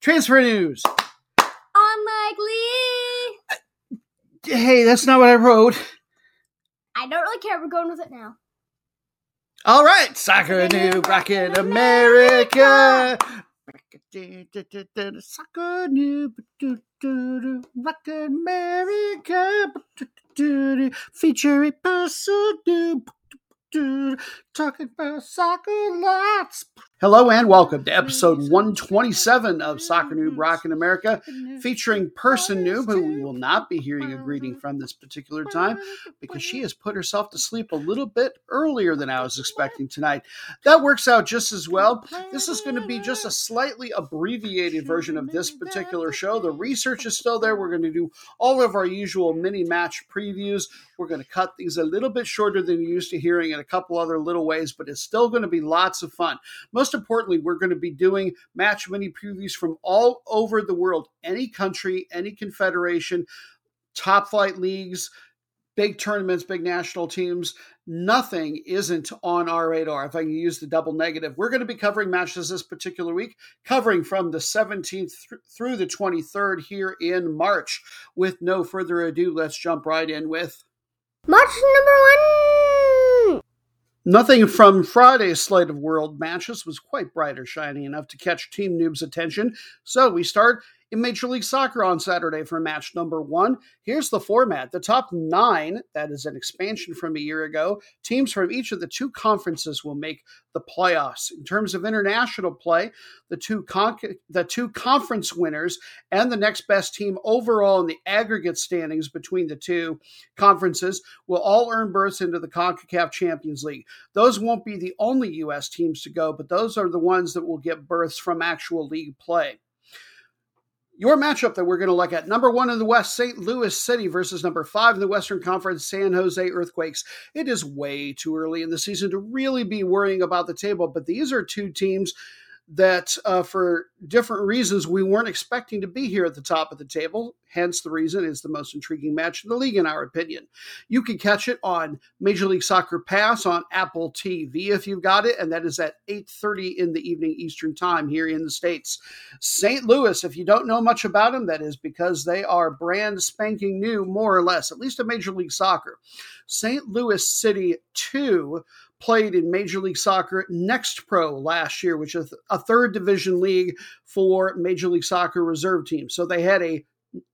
transfer news, unlikely. Hey, that's not what I wrote. I don't really care. We're going with it now. All right, Soccer Noob, rockin' America. Soccer Noob, rockin' America, feature a person noob, talking about soccer lots. Hello and welcome to episode 127 of Soccer Noob, Rockin' America, featuring Person Noob, who we will not be hearing a greeting from this particular time because she has put herself to sleep a little bit earlier than I was expecting tonight. That works out just as well. This is going to be just a slightly abbreviated version of this particular show. The research is still there. We're going to do all of our usual mini-match previews. We're going to cut these a little bit shorter than you're used to hearing in a couple other little ways, but it's still going to be lots of fun. Most importantly, we're going to be doing match mini previews from all over the world, any country, any confederation, top flight leagues, big tournaments, big national teams. Nothing isn't on our radar. If I can use the double negative, we're going to be covering matches this particular week, covering from the 17th through the 23rd here in March. With no further ado, let's jump right in with March number 1. Nothing from Friday's slate of world matches was quite bright or shiny enough to catch Team Noob's attention, so we start in Major League Soccer on Saturday for match number 1. Here's the format. The top 9, that is an expansion from a year ago, teams from each of the two conferences will make the playoffs. In terms of international play, the two conference winners and the next best team overall in the aggregate standings between the two conferences will all earn berths into the CONCACAF Champions League. Those won't be the only U.S. teams to go, but those are the ones that will get berths from actual league play. Your matchup that we're going to look at, number 1 in the West, St. Louis City versus number 5 in the Western Conference, San Jose Earthquakes. It is way too early in the season to really be worrying about the table, but these are two teams that for different reasons we weren't expecting to be here at the top of the table. Hence the reason it's the most intriguing match in the league, in our opinion. You can catch it on Major League Soccer Pass on Apple TV if you've got it, and that is at 8:30 in the evening Eastern Time here in the States. St. Louis, if you don't know much about them, that is because they are brand spanking new, more or less, at least in Major League Soccer. St. Louis City 2 played in Major League Soccer Next Pro last year, which is a third division league for Major League Soccer reserve teams. So they had a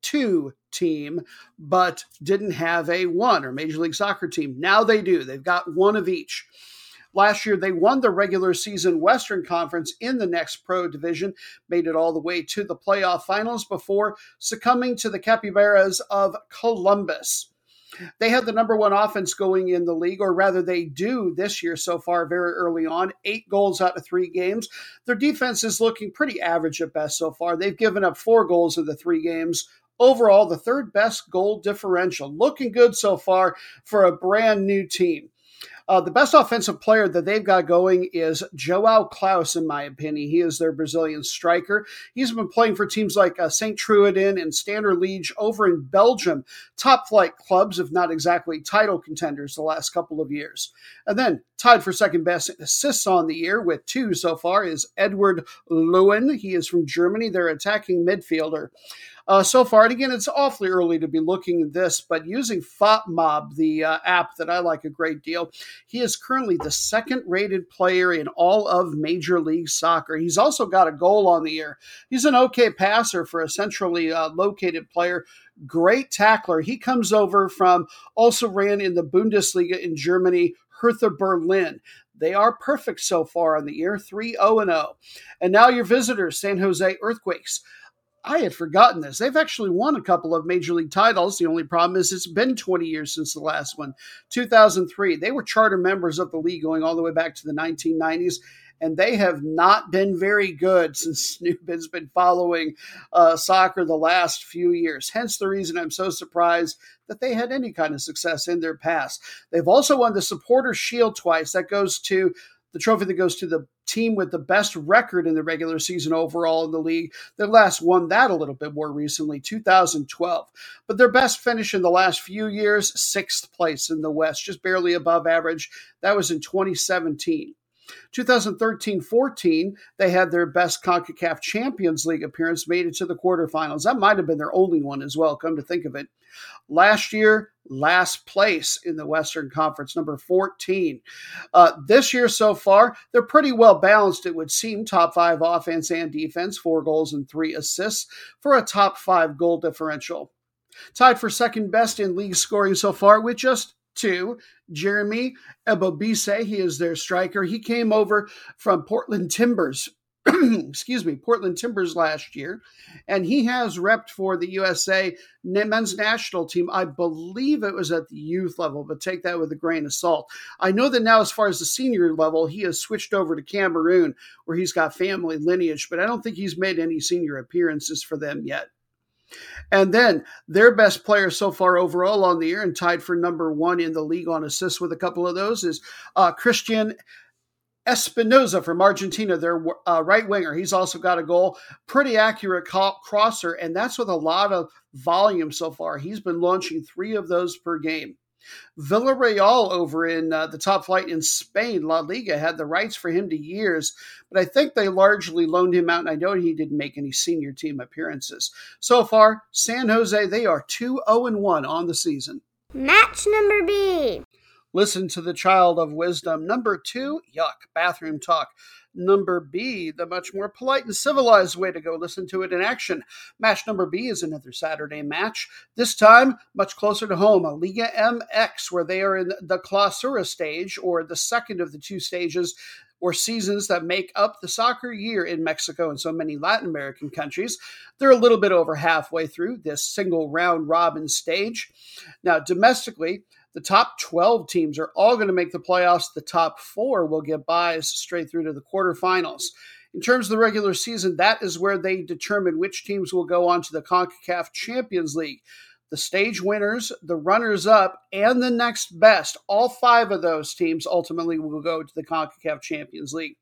2 team, but didn't have a 1 or Major League Soccer team. Now they do. They've got 1 of each. Last year, they won the regular season Western Conference in the Next Pro division, made it all the way to the playoff finals before succumbing to the Capybaras of Columbus. They had the number 1 offense going in the league, or rather they do this year so far very early on, 8 goals out of 3 games. Their defense is looking pretty average at best so far. They've given up 4 goals in the 3 games. Overall, the third best goal differential. Looking good so far for a brand new team. The best offensive player that they've got going is Joao Klaus, in my opinion. He is their Brazilian striker. He's been playing for teams like St. Truiden and Standard Liège over in Belgium, top-flight clubs, if not exactly title contenders, the last couple of years. And then tied for second-best assists on the year with 2 so far is Edward Lewin. He is from Germany, their attacking midfielder. So far, and again, it's awfully early to be looking at this, but using FotMob, the app that I like a great deal, he is currently the second-rated player in all of Major League Soccer. He's also got a goal on the year. He's an okay passer for a centrally located player. Great tackler. He comes over from, also ran in the Bundesliga in Germany, Hertha Berlin. They are perfect so far on the year, 3-0-0. And now your visitors, San Jose Earthquakes. I had forgotten this. They've actually won a couple of major league titles. The only problem is it's been 20 years since the last one, 2003. They were charter members of the league going all the way back to the 1990s, and they have not been very good since Noob has been following soccer the last few years. Hence the reason I'm so surprised that they had any kind of success in their past. They've also won the Supporters' Shield twice. That goes to the trophy that goes to the team with the best record in the regular season overall in the league. They last won that a little bit more recently, 2012. But their best finish in the last few years, sixth place in the West, just barely above average. That was in 2017. 2013-14, they had their best CONCACAF Champions League appearance, made it to the quarterfinals. That might have been their only one as well, come to think of it. Last year, last place in the Western Conference, number 14. This year so far, they're pretty well balanced, it would seem. Top five offense and defense, 4 goals and 3 assists for a top 5 goal differential. Tied for second best in league scoring so far with just 2, Jeremy Ebobise. He is their striker. He came over from Portland Timbers, last year, and he has repped for the USA men's national team. I believe it was at the youth level, but take that with a grain of salt. I know that now as far as the senior level, he has switched over to Cameroon, where he's got family lineage, but I don't think he's made any senior appearances for them yet. And then their best player so far overall on the year and tied for number 1 in the league on assists with a couple of those is Christian Espinoza from Argentina, their right winger. He's also got a goal, pretty accurate crosser, and that's with a lot of volume so far. He's been launching 3 of those per game. Villarreal over in the top flight in Spain, La Liga, had the rights for him to years, but I think they largely loaned him out, and I know he didn't make any senior team appearances. So far, San Jose, they are 2-0-1 on the season. Match number B. Listen to the child of wisdom. Number 2, yuck, bathroom talk. Number B, the much more polite and civilized way to go. Listen to it in action. Match number B is another Saturday match. This time, much closer to home, a Liga MX, where they are in the clausura stage, or the second of the 2 stages or seasons that make up the soccer year in Mexico and so many Latin American countries. They're a little bit over halfway through this single round robin stage. Now, domestically, the top 12 teams are all going to make the playoffs. The top 4 will get byes straight through to the quarterfinals. In terms of the regular season, that is where they determine which teams will go on to the CONCACAF Champions League. The stage winners, the runners-up, and the next best, all 5 of those teams ultimately will go to the CONCACAF Champions League.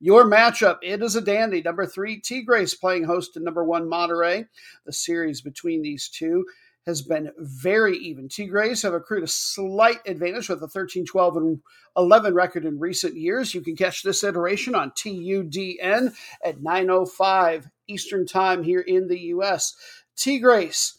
Your matchup, it is a dandy. Number 3, Tigres playing host to number 1, Monterrey. The series between these two has been very even. Tigres have accrued a slight advantage with a 13-12-11 record in recent years. You can catch this iteration on TUDN at 9:05 Eastern Time here in the U.S. Tigres,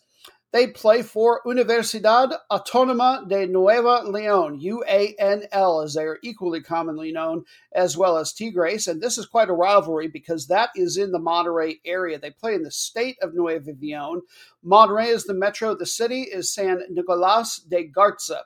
they play for Universidad Autónoma de Nuevo León, UANL, as they are equally commonly known, as well as Tigres. And this is quite a rivalry because that is in the Monterrey area. They play in the state of Nuevo León. Monterrey is the metro. The city is San Nicolas de Garza.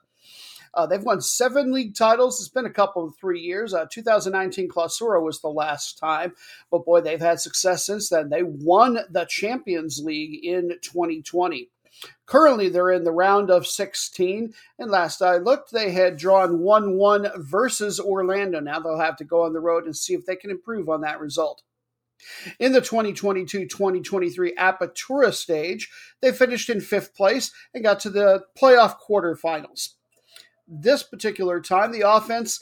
They've won 7 league titles. It's been a couple of 3 years. 2019 Clausura was the last time, but boy, they've had success since then. They won the Champions League in 2020. Currently, they're in the round of 16, and last I looked, they had drawn 1-1 versus Orlando. Now they'll have to go on the road and see if they can improve on that result. In the 2022-2023 Apertura stage, they finished in 5th place and got to the playoff quarterfinals. This particular time, the offense,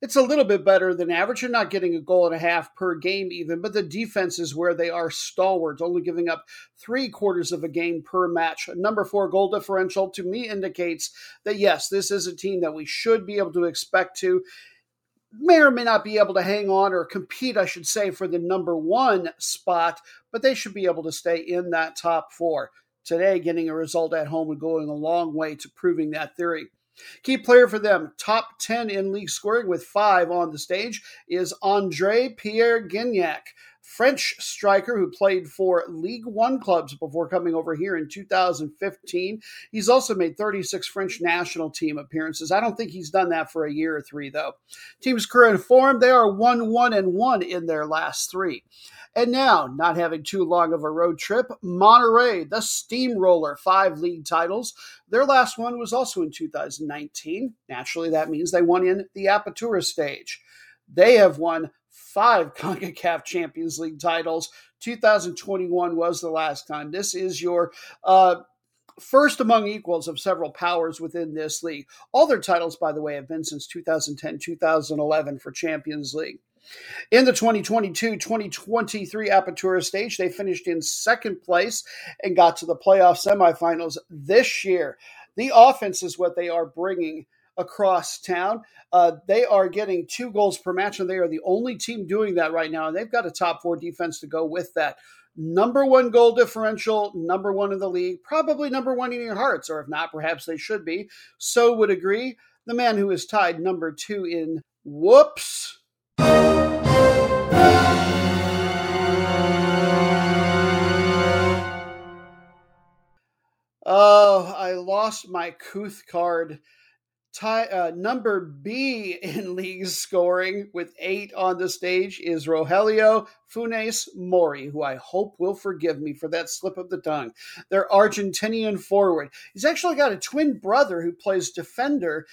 it's a little bit better than average. You're not getting a goal and a half per game even, but the defense is where they are stalwarts, only giving up 3/4 of a game per match. Number 4 goal differential to me indicates that, yes, this is a team that we should be able to expect to may or may not be able to hang on or compete, I should say, for the number 1 spot, but they should be able to stay in that top 4. Today, getting a result at home and going a long way to proving that theory. Key player for them, top 10 in league scoring with 5 on the stage, is Andre Pierre Gignac, French striker who played for Ligue 1 clubs before coming over here in 2015. He's also made 36 French national team appearances. I don't think he's done that for a year or 3, though. Team's current form, they are 1-1-1 in their last 3. And now, not having too long of a road trip, Monterrey, the steamroller, 5 league titles. Their last one was also in 2019. Naturally, that means they won in the Apertura stage. They have won 5 CONCACAF Champions League titles. 2021 was the last time. This is your first among equals of several powers within this league. All their titles, by the way, have been since 2010-2011 for Champions League. In the 2022-2023 Apertura stage, they finished in second place and got to the playoff semifinals this year. The offense is what they are bringing across town. They are getting 2 goals per match, and they are the only team doing that right now, and they've got a top 4 defense to go with that. Number 1 goal differential, number 1 in the league, probably number 1 in your hearts, or if not, perhaps they should be. So would agree the man who is tied number 2 in whoops. Oh, I lost my Couth card. Number B in league scoring with 8 on the stage is Rogelio Funes Mori, who I hope will forgive me for that slip of the tongue. Their Argentinian forward. He's actually got a twin brother who plays defender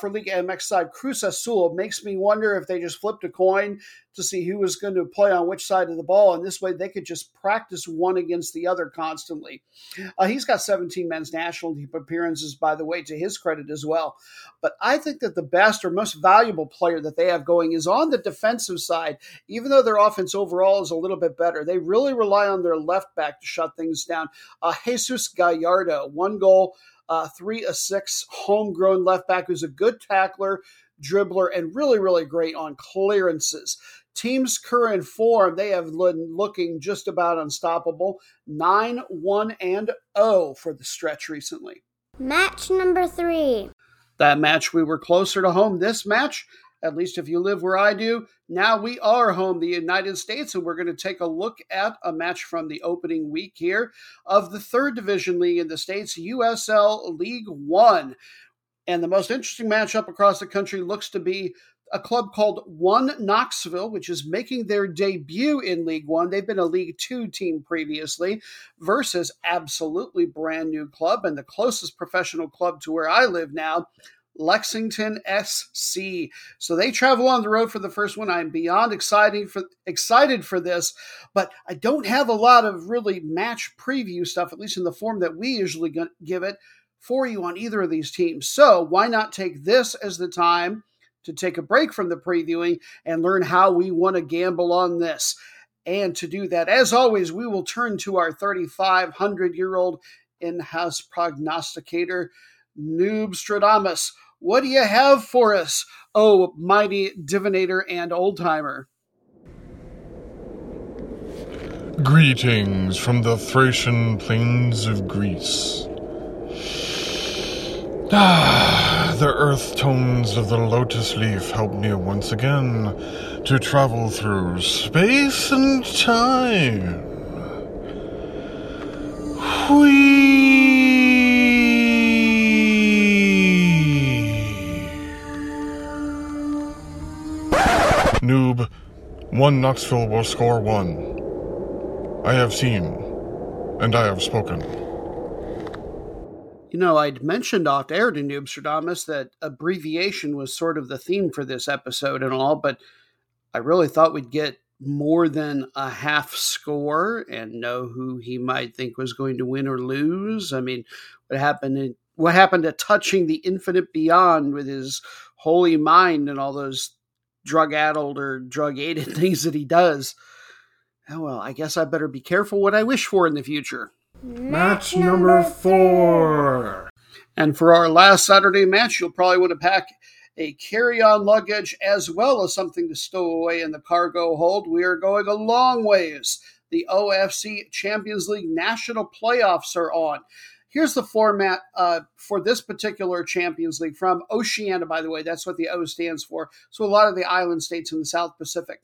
for Liga MX side Cruz Azul. Makes me wonder if they just flipped a coin to see who was going to play on which side of the ball, and this way they could just practice one against the other constantly. He's got 17 men's national team appearances, by the way, to his credit as well. But I think that the best or most valuable player that they have going is on the defensive side, even though their offense overall is a little bit better. They really rely on their left back to shut things down. Jesus Gallardo, 1 goal, 3 assists, homegrown left back who's a good tackler, dribbler, and really, really great on clearances. Team's current form, they have been looking just about unstoppable. 9-1-0 for the stretch recently. Match number 3. That match, we were closer to home. This match, at least if you live where I do, now we are home, the United States, and we're going to take a look at a match from the opening week here of the 3rd Division League in the States, USL League One. And the most interesting matchup across the country looks to be a club called One Knoxville, which is making their debut in League One. They've been a League Two team previously versus absolutely brand new club and the closest professional club to where I live now, Lexington SC. So they travel on the road for the first one. I'm beyond excited for this, but I don't have a lot of really match preview stuff, at least in the form that we usually give it for you on either of these teams. So why not take this as the time to take a break from the previewing and learn how we want to gamble on this. And to do that, as always, we will turn to our 3,500-year-old in-house prognosticator, Noob Stradamus. What do you have for us, oh mighty divinator and old-timer? Greetings from the Thracian plains of Greece. The earth tones of the lotus leaf help me once again to travel through space and time. Noob, One Knoxville will score 1. I have seen, and I have spoken. You know, I'd mentioned off air to Noob Stradamus that abbreviation was sort of the theme for this episode and all, but I really thought we'd get more than a half score and know who he might think was going to win or lose. I mean, what happened to touching the infinite beyond with his holy mind and all those drug-addled or drug-aided things that he does? Oh, well, I guess I better be careful what I wish for in the future. Match number 4. And for our last Saturday match, you'll probably want to pack a carry-on luggage as well as something to stow away in the cargo hold. We are going a long ways. The OFC Champions League national playoffs are on. Here's the format for this particular Champions League from Oceania, by the way. That's what the O stands for. So a lot of the island states in the South Pacific.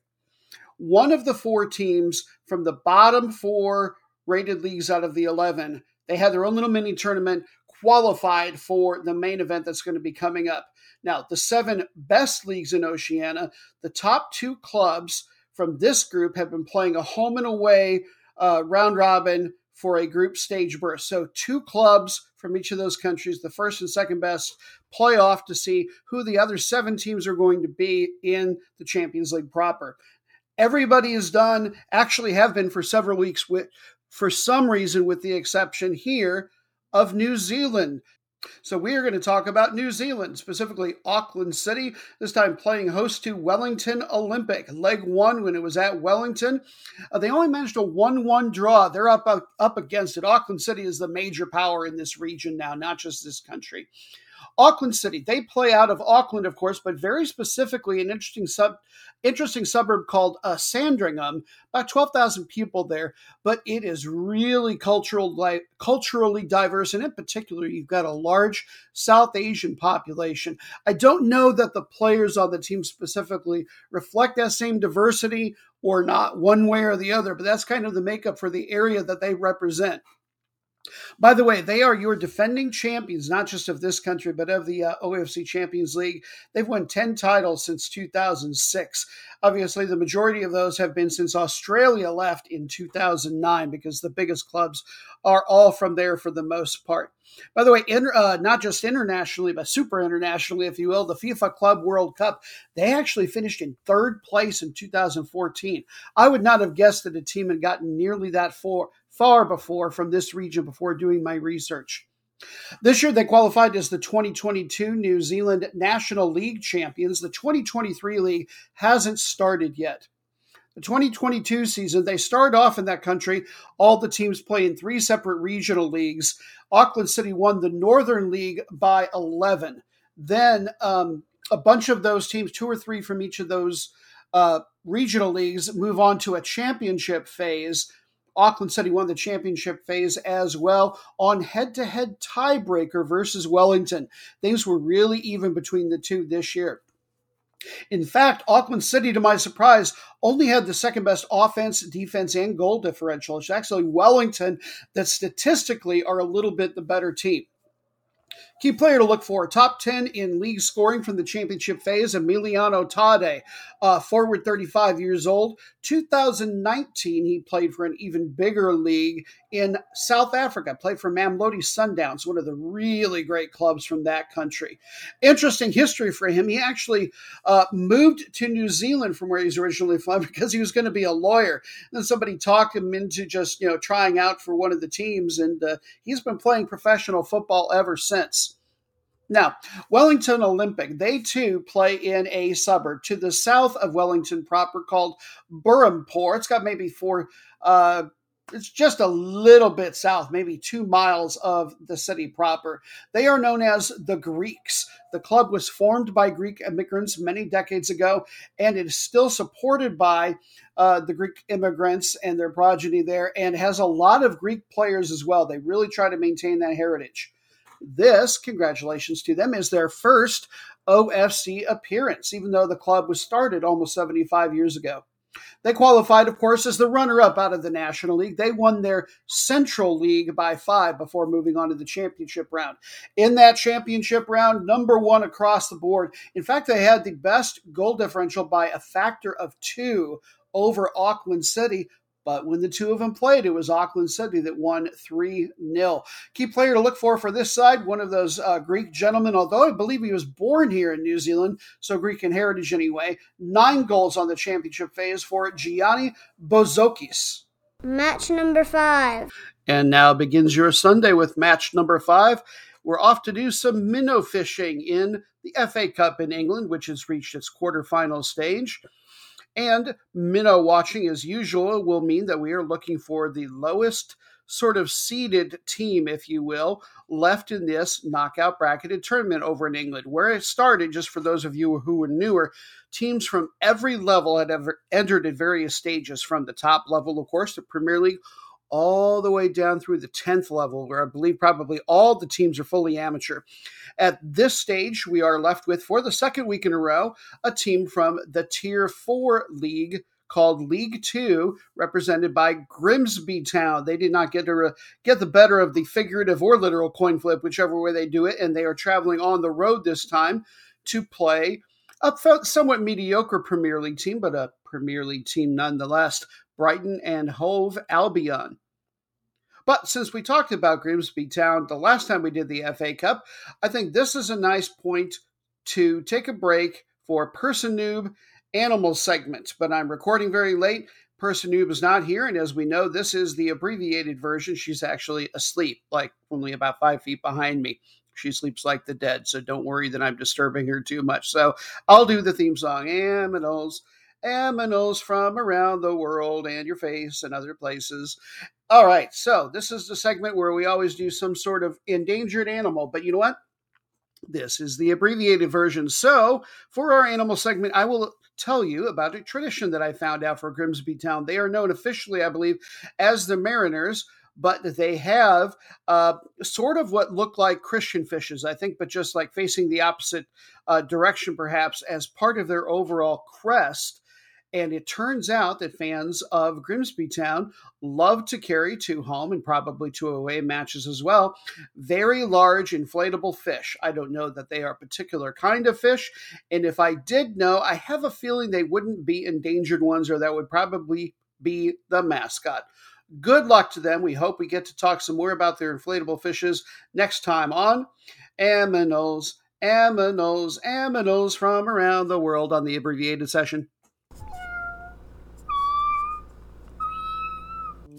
One of the 4 teams from the bottom 4 rated leagues out of the 11. They had their own little mini tournament, qualified for the main event that's going to be coming up. Now, the 7 best leagues in Oceania, the top 2 clubs from this group have been playing a home and away round robin for a group stage berth. So two clubs from each of those countries, the first and second best, play off to see who the other seven teams are going to be in the Champions League proper. Everybody is done, actually have been for several weeks, with, for some reason, with the exception here of New Zealand. So we are going to talk about New Zealand, specifically Auckland City, this time playing host to Wellington Olympic. Leg one, when it was at Wellington, they only managed a 1-1 draw. They're up against it. Auckland City is the major power in this region now, not just this country. Auckland City, they play out of Auckland, of course, but very specifically an interesting suburb called Sandringham, about 12,000 people there, but it is really culturally diverse, and in particular, you've got a large South Asian population. I don't know that the players on the team specifically reflect that same diversity or not, one way or the other, but that's kind of the makeup for the area that they represent. By the way, they are your defending champions, not just of this country, but of the OFC Champions League. They've won 10 titles since 2006. Obviously, the majority of those have been since Australia left in 2009, because the biggest clubs are all from there for the most part. By the way, not just internationally, but super internationally, if you will, the FIFA Club World Cup, they actually finished in third place in 2014. I would not have guessed that a team had gotten nearly that far before from this region before doing my research. This year, they qualified as the 2022 New Zealand National League champions. The 2023 league hasn't started yet. The 2022 season, they start off in that country. All the teams play in three separate regional leagues. Auckland City won the Northern League by 11. Then a bunch of those teams, two or three from each of those regional leagues, move on to a championship phase. Auckland City won the championship phase as well on head-to-head tiebreaker versus Wellington. Things were really even between the two this year. In fact, Auckland City, to my surprise, only had the second-best offense, defense, and goal differential. It's actually Wellington that statistically are a little bit the better team. Key player to look for, top 10 in league scoring from the championship phase, Emiliano Tade, forward 35 years old. 2019, he played for an even bigger league in South Africa, played for Mamelodi Sundowns, one of the really great clubs from that country. Interesting history for him. He actually moved to New Zealand from where he's originally from because he was going to be a lawyer. And then somebody talked him into just, trying out for one of the teams, and he's been playing professional football ever since. Now, Wellington Olympic, they too play in a suburb to the south of Wellington proper called Burrumpore. It's got maybe it's just a little bit south, maybe 2 miles of the city proper. They are known as the Greeks. The club was formed by Greek immigrants many decades ago, and it is still supported by the Greek immigrants and their progeny there, and has a lot of Greek players as well. They really try to maintain that heritage. This, congratulations to them, is their first OFC appearance, even though the club was started almost 75 years ago. They qualified, of course, as the runner-up out of the National League. They won their Central League by 5 before moving on to the championship round. In that championship round, number one across the board. In fact, they had the best goal differential by a factor of 2 over Auckland City. But when the two of them played, it was Auckland City that won 3-0. Key player to look for this side, one of those Greek gentlemen, although I believe he was born here in New Zealand, so Greek in heritage anyway. 9 goals on the championship phase for Gianni Bozokis. Match number 5. And now begins your Sunday with match number 5. We're off to do some minnow fishing in the FA Cup in England, which has reached its quarterfinal stage. And minnow watching, as usual, will mean that we are looking for the lowest sort of seeded team, if you will, left in this knockout bracketed tournament over in England. Where it started, just for those of you who were newer, teams from every level had ever entered at various stages, from the top level, of course, the Premier League, all the way down through the 10th level, where I believe probably all the teams are fully amateur. At this stage, we are left with, for the second week in a row, a team from the Tier 4 league called League 2, represented by Grimsby Town. They did not get the better of the figurative or literal coin flip, whichever way they do it, and they are traveling on the road this time to play a somewhat mediocre Premier League team, but a Premier League team nonetheless, Brighton and Hove Albion. But since we talked about Grimsby Town the last time we did the FA Cup, I think this is a nice point to take a break for Soccernoob Animal segment. But I'm recording very late. Soccernoob is not here, and as we know, this is the abbreviated version. She's actually asleep, like only about 5 feet behind me. She sleeps like the dead, so don't worry that I'm disturbing her too much. So I'll do the theme song, Aminals, Aminals from around the world and your face and other places. All right, so this is the segment where we always do some sort of endangered animal, but you know what? This is the abbreviated version. So for our animal segment, I will tell you about a tradition that I found out for Grimsby Town. They are known officially, I believe, as the Mariners, but they have sort of what look like Christian fishes, I think, but just like facing the opposite direction, perhaps, as part of their overall crest. And it turns out that fans of Grimsby Town love to carry to home and probably to away matches as well, very large inflatable fish. I don't know that they are a particular kind of fish. And if I did know, I have a feeling they wouldn't be endangered ones, or that would probably be the mascot. Good luck to them. We hope we get to talk some more about their inflatable fishes next time on Aminals, Aminals, Aminals from around the world on the abbreviated session.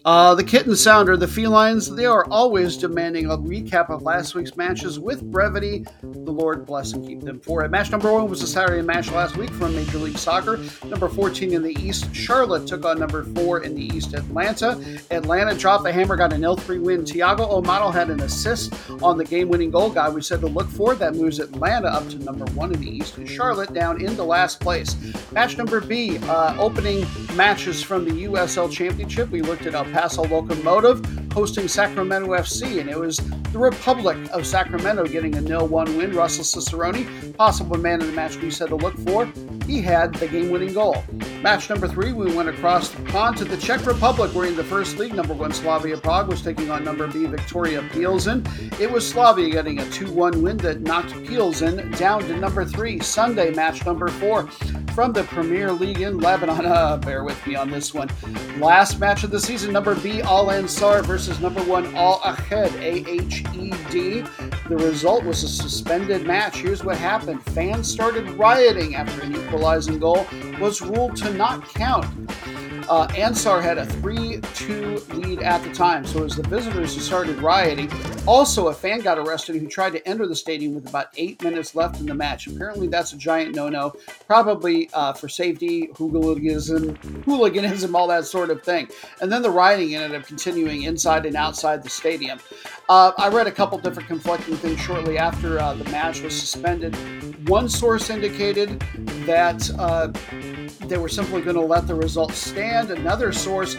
The kitten sounder, the felines, they are always demanding a recap of last week's matches with brevity. The Lord bless and keep them for it. Match number 1 was a Saturday match last week from Major League Soccer. Number 14 in the East, Charlotte took on number 4 in the East, Atlanta. Atlanta dropped the hammer, got an 0-3 win. Thiago Almada had an assist on the game-winning goal guy we said to look for. That moves Atlanta up to number 1 in the East and Charlotte down into last place. Match number B, opening matches from the USL Championship. We looked at Paso Locomotive hosting Sacramento FC, and it was the Republic of Sacramento getting a 0-1 win. Russell Cicerone, possible man of the match we said to look for, he had the game-winning goal. Match number 3, we went across the pond to the Czech Republic. We're in the first league. Number 1 Slavia Prague was taking on number B Viktoria Plzeň. It was Slavia getting a 2-1 win that knocked Plzeň down to number 3. Sunday match number 4 from the Premier League in Lebanon. Bear with me on this one. Last match of the season, number B Al Ansar versus number 1 Al Ahed, A-H-E-D. The result was a suspended match. Here's what happened. Fans started rioting after an equalizing goal was ruled to not count. Ansar had a 3-2 lead at the time, so it was the visitors who started rioting. Also, a fan got arrested who tried to enter the stadium with about 8 minutes left in the match. Apparently, that's a giant no-no, probably for safety, hooliganism, all that sort of thing. And then the rioting ended up continuing inside and outside the stadium. I read a couple different conflicting things shortly after the match was suspended. One source indicated that they were simply going to let the results stand. Another source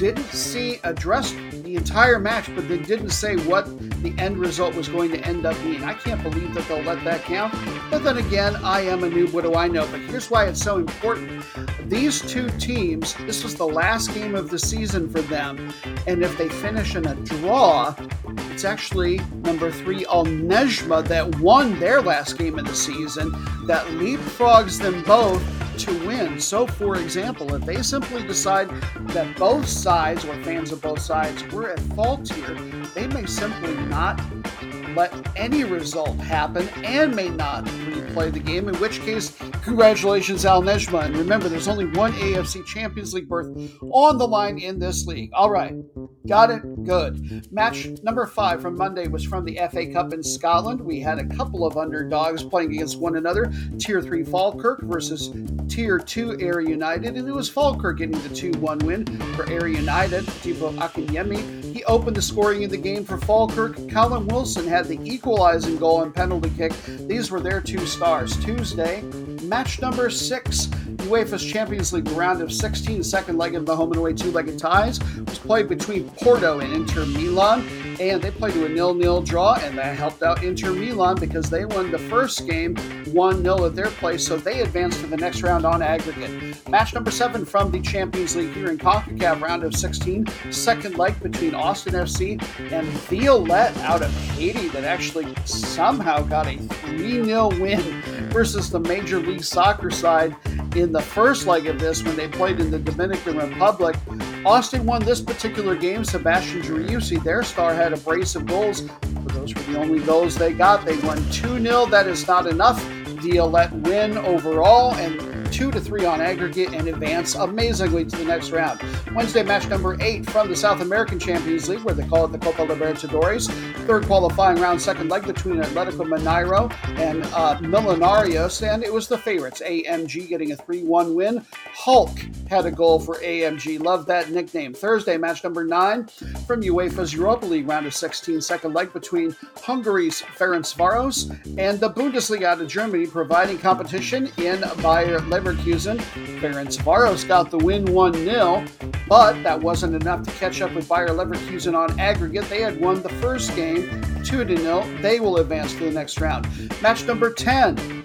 addressed the entire match, but they didn't say what the end result was going to end up being. I can't believe that they'll let that count. But then again, I am a noob. What do I know? But here's why it's so important. These two teams, this was the last game of the season for them. And if they finish in a draw, it's actually number 3 Al Nejma that won their last game of the season that leapfrogs them both to win. So, for example, if they simply decide that both sides or fans of both sides were at fault here, they may simply not let any result happen and may not replay the game, in which case, congratulations Al Nejma. And remember, there's only one AFC Champions League berth on the line in this league. All right, got it, good. Match number 5 from Monday was from the FA Cup in Scotland. We had a couple of underdogs playing against one another, Tier 3 Falkirk versus Tier 2 Ayr United, and it was Falkirk getting the 2-1 win for Ayr United. Tipo Akinyemi, he opened the scoring in the game for Falkirk. Colin Wilson had the equalizing goal and penalty kick. These were their 2 stars. Tuesday, match number 6, UEFA's Champions League round of 16, second leg of the home and away 2-legged ties, was played between Porto and Inter Milan, and they played to a 0-0 draw, and that helped out Inter Milan because they won the first game 1-0 at their place, so they advanced to the next round on aggregate. Match number 7 from the Champions League here in CONCACAF round of 16, second leg between Austin FC and Violette out of Haiti that actually somehow got a 3-0 win versus the Major League Soccer side in the first leg of this when they played in the Dominican Republic. Austin won this particular game. Sebastian Driussi, their star, had a brace of goals, but those were the only goals they got. They won 2-0. That is not enough. Diallet win overall and 2-3 on aggregate and advance amazingly to the next round. Wednesday, match number 8 from the South American Champions League, where they call it the Copa Libertadores. Third qualifying round, second leg between Atletico Mineiro and Millonarios, and it was the favorites. AMG getting a 3-1 win. Hulk had a goal for AMG. Love that nickname. Thursday, match number 9 from UEFA's Europa League, round of 16, second leg between Hungary's Ferencváros and the Bundesliga out of Germany, providing competition in Bayer Leverkusen. Ferencváros got the win 1-0, but that wasn't enough to catch up with Bayer Leverkusen on aggregate. They had won the first game 2-0. They will advance to the next round. Match number 10.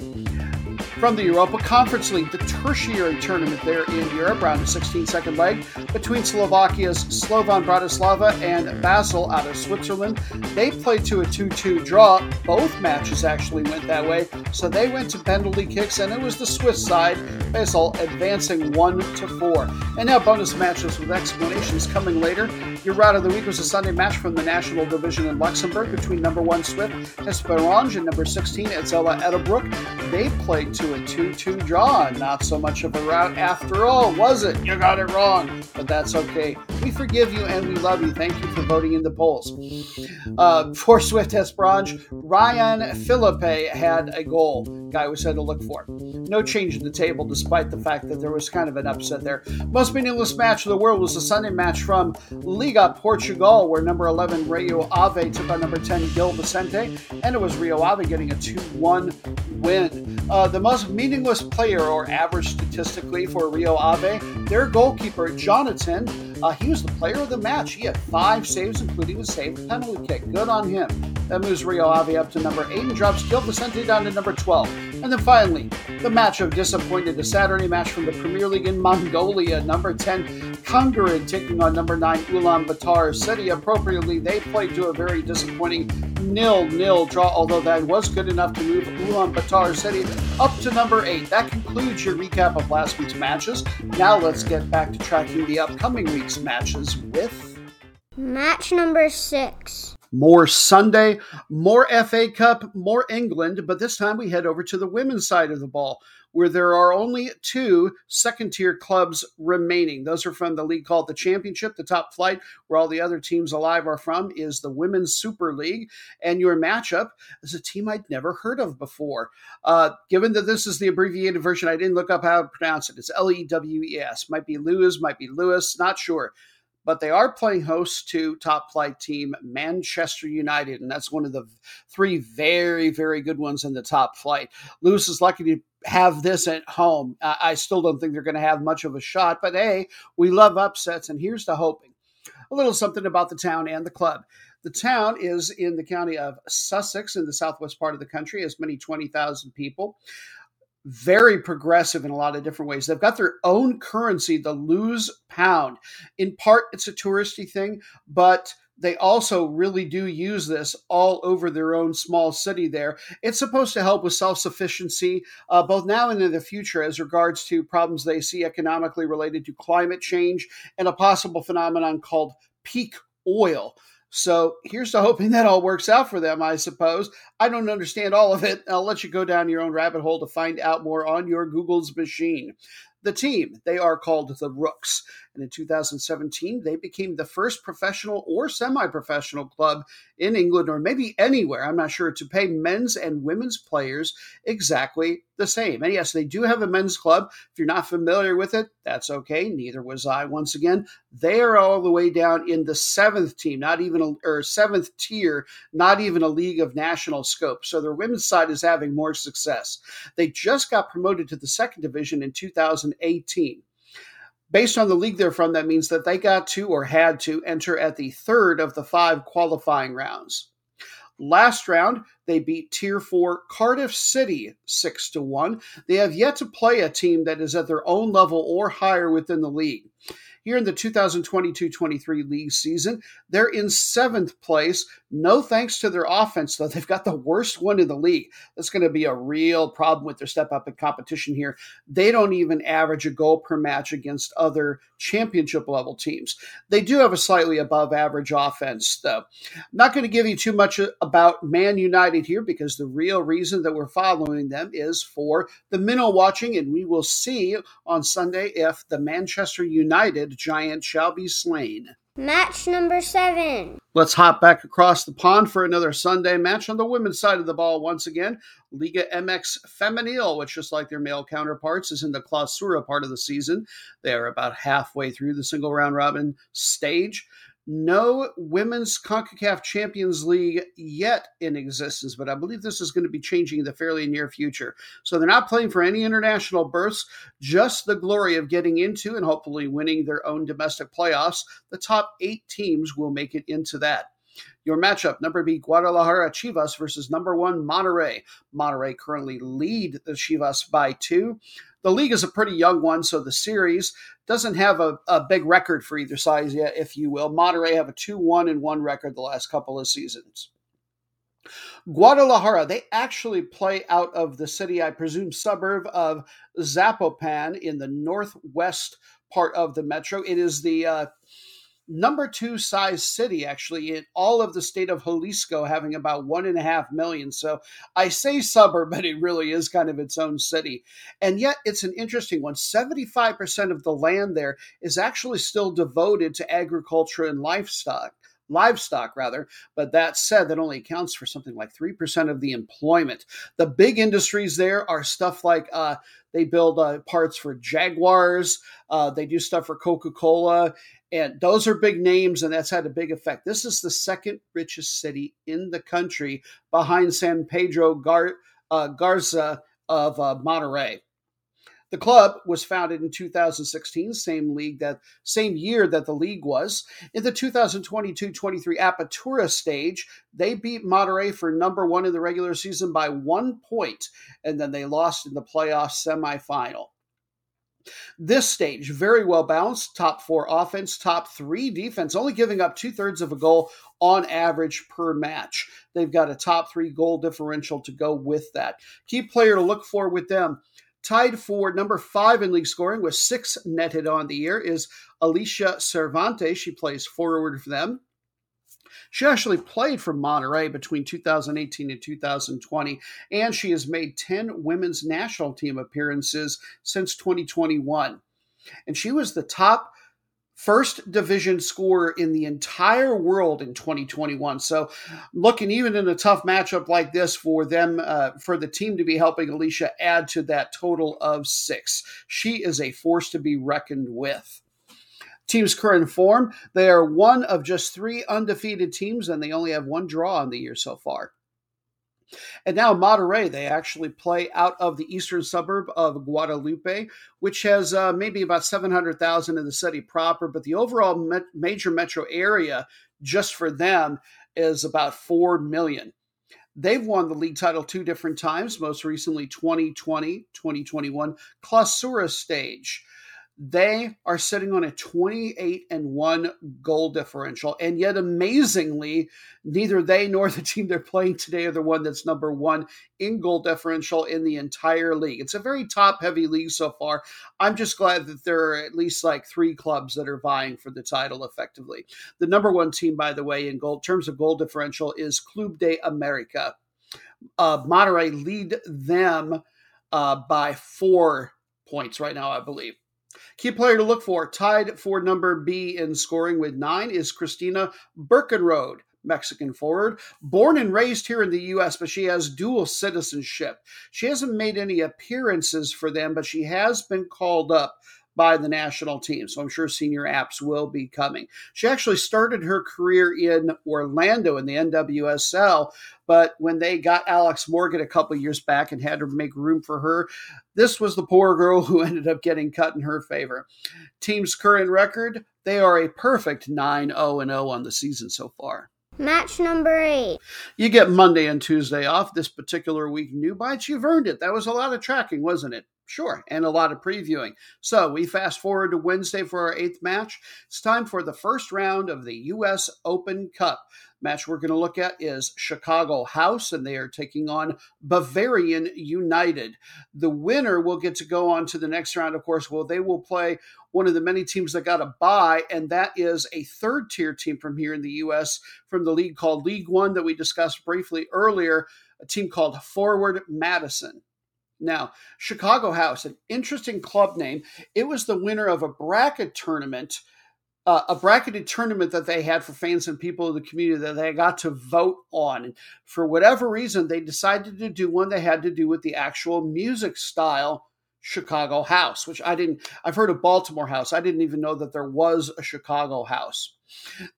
From the Europa Conference League, the tertiary tournament there in Europe, round of 16, second leg, between Slovakia's Slovan Bratislava and Basel out of Switzerland. They played to a 2-2 draw. Both matches actually went that way, so they went to penalty kicks, and it was the Swiss side, Basel, advancing 1-4. And now bonus matches with explanations coming later. Your round of the week was a Sunday match from the National Division in Luxembourg between number 1 Swift Esperange and number 16 Etzella Edelbruck. They played to a 2-2 draw. Not so much of a rout after all, was it? You got it wrong, but that's okay. We forgive you and we love you. Thank you for voting in the polls. For Swift Esperange, Ryan Philippe had a goal. Guy was had to look for. No change in the table, despite the fact that there was kind of an upset there. Most meaningless match of the world was a Sunday match from Liga Portugal, where number 11 Rio Ave took on number 10 Gil Vicente, and it was Rio Ave getting a 2-1 win. The most meaningless player, or average statistically, for Rio Ave, their goalkeeper, Jonathan, he was the player of the match. He had 5 saves, including a save penalty kick. Good on him. That moves Rio Ave up to number 8 and drops Gil Vicente down to number 12. And then finally, the match of disappointed, a Saturday match from the Premier League in Mongolia. Number 10, Kangarin taking on number 9, Ulaanbaatar City. Appropriately, they played to a very disappointing 0-0 draw, although that was good enough to move Ulaanbaatar City up to number 8. That concludes your recap of last week's matches. Now let's get back to tracking the upcoming week's matches with match number 6. More Sunday, more FA Cup, more England, but this time we head over to the women's side of the ball, where there are only 2 second-tier clubs remaining. Those are from the league called the Championship. The top flight, where all the other teams alive are from, is the Women's Super League. And your matchup is a team I'd never heard of before. Given that this is the abbreviated version, I didn't look up how to pronounce it. It's Lewes. Might be Lewis, not sure. But they are playing host to top-flight team Manchester United, and that's one of the 3 very, very good ones in the top flight. Lewis is lucky to have this at home. I still don't think they're going to have much of a shot, but hey, we love upsets, and here's to hoping. A little something about the town and the club. The town is in the county of Sussex in the southwest part of the country, as many 20,000 people. Very progressive in a lot of different ways. They've got their own currency, the Lewes pound. In part, it's a touristy thing, but they also really do use this all over their own small city there. It's supposed to help with self-sufficiency, both now and in the future, as regards to problems they see economically related to climate change and a possible phenomenon called peak oil. So here's to hoping that all works out for them, I suppose. I don't understand all of it. I'll let you go down your own rabbit hole to find out more on your Google's machine. The team, they are called the Rooks. And in 2017, they became the first professional or semi-professional club in England, or maybe anywhere, I'm not sure, to pay men's and women's players exactly the same. And yes, they do have a men's club. If you're not familiar with it, that's okay. Neither was I. Once again, they are all the way down in the 7th team, seventh tier, not even a league of national scope. So their women's side is having more success. They just got promoted to the 2nd division in 2018. Based on the league they're from, that means that they got to or had to enter at the 3rd of the 5 qualifying rounds. Last round, they beat Tier 4 Cardiff City 6-1. They have yet to play a team that is at their own level or higher within the league. Here in the 2022-23 league season, they're in 7th place. No thanks to their offense, though. They've got the worst one in the league. That's going to be a real problem with their step up in competition here. They don't even average a goal per match against other championship level teams. They do have a slightly above average offense, though. I'm not going to give you too much about Man United here, because the real reason that we're following them is for the minnow watching, and we will see on Sunday if the Manchester United giant shall be slain. Match number 7. Let's hop back across the pond for another Sunday match on the women's side of the ball once again. Liga MX Femenil, which just like their male counterparts, is in the Clausura part of the season. They are about halfway through the single round robin stage. No Women's CONCACAF Champions League yet in existence, but I believe this is going to be changing in the fairly near future. So they're not playing for any international berths, just the glory of getting into and hopefully winning their own domestic playoffs. The top 8 teams will make it into that. Your matchup, number B, Guadalajara Chivas versus number 1, Monterrey. Monterrey currently lead the Chivas by 2. The league is a pretty young one, so the series doesn't have a big record for either side yet, if you will. Monterrey have a 2-1-1 record the last couple of seasons. Guadalajara, they actually play out of the city, I presume, suburb of Zapopan in the northwest part of the metro. It is the number 2 size city, actually, in all of the state of Jalisco, having about 1.5 million. So I say suburb, but it really is kind of its own city. And yet it's an interesting one. 75% of the land there is actually still devoted to agriculture and livestock, but that said, that only accounts for something like 3% of the employment. The big industries there are stuff like they build parts for Jaguars, they do stuff for Coca-Cola, and those are big names, and that's had a big effect. This is the 2nd richest city in the country behind San Pedro Garza of Monterrey. The club was founded in 2016, same year that the league was. In the 2022-23 Apertura stage, they beat Monterrey for number 1 in the regular season by 1 point, and then they lost in the playoff semifinal. This stage, very well balanced, top 4 offense, top 3 defense, only giving up 2/3 of a goal on average per match. They've got a top 3 goal differential to go with that. Key player to look for with them, tied for number 5 in league scoring with 6 netted on the year, is Alicia Cervantes. She plays forward for them. She actually played for Monterrey between 2018 and 2020, and she has made 10 women's national team appearances since 2021. And she was the top first division scorer in the entire world in 2021. So looking even in a tough matchup like this for them, for the team to be helping Alicia add to that total of 6. She is a force to be reckoned with. Team's current form, they are one of just 3 undefeated teams, and they only have 1 draw on the year so far. And now Monterrey, they actually play out of the eastern suburb of Guadalupe, which has maybe about 700,000 in the city proper, but the overall major metro area just for them is about 4 million. They've won the league title 2 different times, most recently 2020, 2021, Clausura stage. They are sitting on a 28-1 goal differential. And yet, amazingly, neither they nor the team they're playing today are the one that's number 1 in goal differential in the entire league. It's a very top-heavy league so far. I'm just glad that there are at least like 3 clubs that are vying for the title effectively. The number 1 team, by the way, in terms of goal differential is Club de America. Monterrey lead them by 4 points right now, I believe. Key player to look for, tied for number B in scoring with 9, is Cristina Birkenrode, Mexican forward, born and raised here in the U.S., but she has dual citizenship. She hasn't made any appearances for them, but she has been called up by the national team, so I'm sure senior apps will be coming. She actually started her career in Orlando in the NWSL, but when they got Alex Morgan a couple years back and had to make room for her, this was the poor girl who ended up getting cut in her favor. Team's current record, they are a perfect 9-0-0 on the season so far. Match number 8. You get Monday and Tuesday off this particular week, New Bites. You've earned it. That was a lot of tracking, wasn't it? Sure, and a lot of previewing. So we fast forward to Wednesday for our eighth match. It's time for the first round of the U.S. Open Cup. Match we're going to look at is Chicago House, and they are taking on Bavarian United. The winner will get to go on to the next round, of course. Well, they will play one of the many teams that got a bye, and that is a third-tier team from here in the U.S. from the league called League One that we discussed briefly earlier, a team called Forward Madison. Now, Chicago House, an interesting club name. It was the winner of a bracketed tournament that they had for fans and people in the community that they got to vote on. And for whatever reason, they decided to do one that had to do with the actual music style Chicago House, which I've heard of Baltimore House. I didn't even know that there was a Chicago House.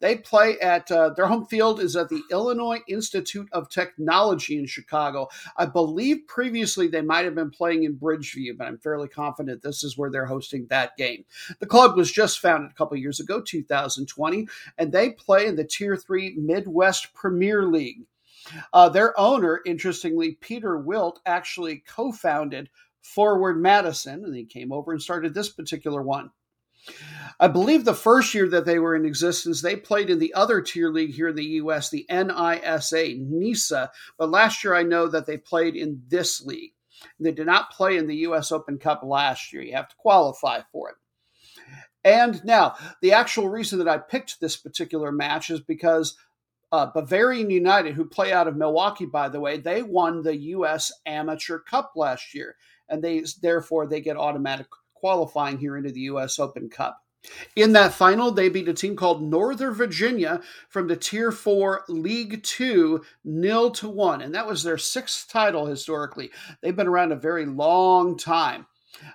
They play at, their home field is at the Illinois Institute of Technology in Chicago. I believe previously they might have been playing in Bridgeview, but I'm fairly confident this is where they're hosting that game. The club was just founded a couple years ago, 2020, and they play in the Tier 3 Midwest Premier League. Their owner, interestingly, Peter Wilt, actually co-founded Forward Madison, and he came over and started this particular one. I believe the first year that they were in existence, they played in the other tier league here in the U.S., the NISA, but last year I know that they played in this league. They did not play in the U.S. Open Cup last year. You have to qualify for it. And now, the actual reason that I picked this particular match is because Bavarian United, who play out of Milwaukee, by the way, they won the U.S. Amateur Cup last year, and they get automatic qualifying here into the U.S. Open Cup. In that final, they beat a team called Northern Virginia from the Tier 4 League 2, 0-1, and that was their sixth title historically. They've been around a very long time.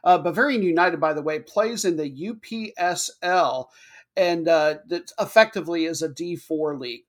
Bavarian United, by the way, plays in the UPSL, and that effectively is a D4 league.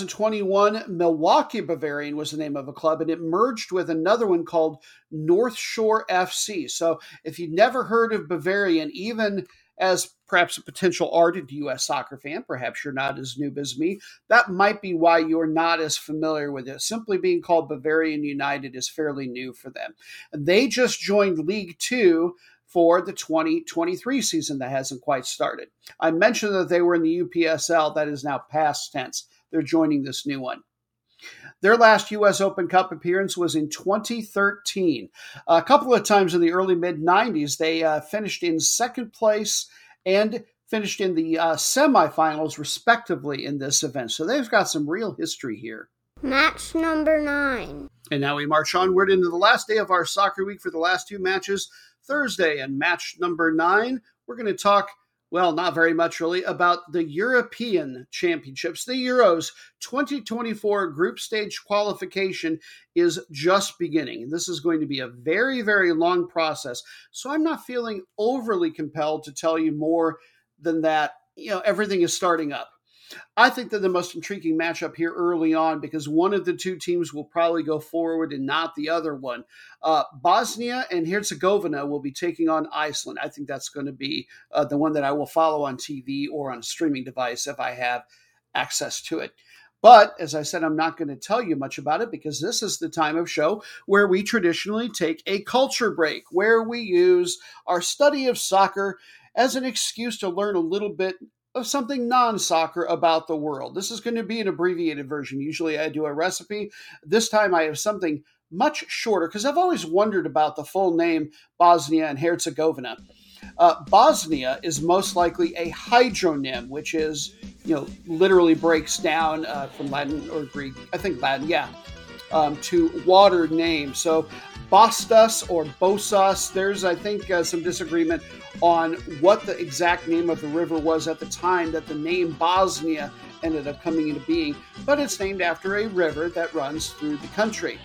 2021, Milwaukee Bavarian was the name of a club, and it merged with another one called North Shore FC. So if you've never heard of Bavarian, even as perhaps a potential ardent U.S. soccer fan, perhaps you're not as noob as me, that might be why you're not as familiar with it. Simply being called Bavarian United is fairly new for them. And they just joined League Two for the 2023 season that hasn't quite started. I mentioned that they were in the UPSL. That is now past tense. They're joining this new one. Their last U.S. Open Cup appearance was in 2013. A couple of times in the early mid-90s, they finished in second place and finished in the semifinals, respectively, in this event. So they've got some real history here. Match number 9. And now we march onward into the last day of our soccer week for the last two matches. Thursday and match number 9, we're going to talk, well, not very much really, about the European Championships. The Euros 2024 group stage qualification is just beginning. This is going to be a very, very long process. So I'm not feeling overly compelled to tell you more than that. You know, everything is starting up. I think that the most intriguing matchup here early on, because one of the two teams will probably go forward and not the other one. Bosnia and Herzegovina will be taking on Iceland. I think that's going to be the one that I will follow on TV or on a streaming device if I have access to it. But as I said, I'm not going to tell you much about it because this is the time of show where we traditionally take a culture break, where we use our study of soccer as an excuse to learn a little bit of something non-soccer about the world. This is going to be an abbreviated version. Usually I do a recipe. This time I have something much shorter because I've always wondered about the full name Bosnia and Herzegovina. Bosnia is most likely a hydronym, which is, literally breaks down from Latin or Greek, I think Latin, to water name. So Bostas or Bosas, there's, I think, some disagreement on what the exact name of the river was at the time that the name Bosnia ended up coming into being, but it's named after a river that runs through the country.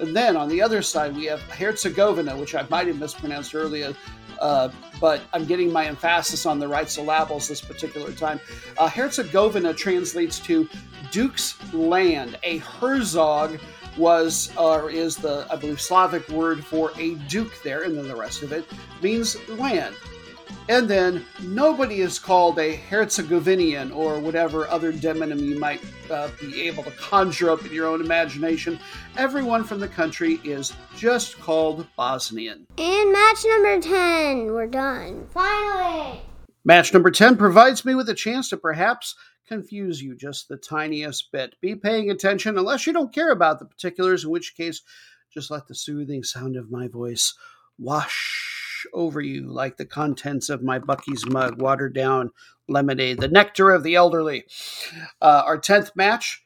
And then on the other side, we have Herzegovina, which I might have mispronounced earlier, but I'm getting my emphasis on the right syllables this particular time. Herzegovina translates to Duke's land. A Herzog was or is the, I believe, Slavic word for a duke there, and then the rest of it means land. And then nobody is called a Herzegovinian or whatever other demonym you might be able to conjure up in your own imagination. Everyone from the country is just called Bosnian. And match number 10, we're done. Finally! Match number 10 provides me with a chance to perhaps confuse you just the tiniest bit. Be paying attention unless you don't care about the particulars, in which case, just let the soothing sound of my voice wash over you like the contents of my Bucky's mug, watered down lemonade, the nectar of the elderly. Our 10th match,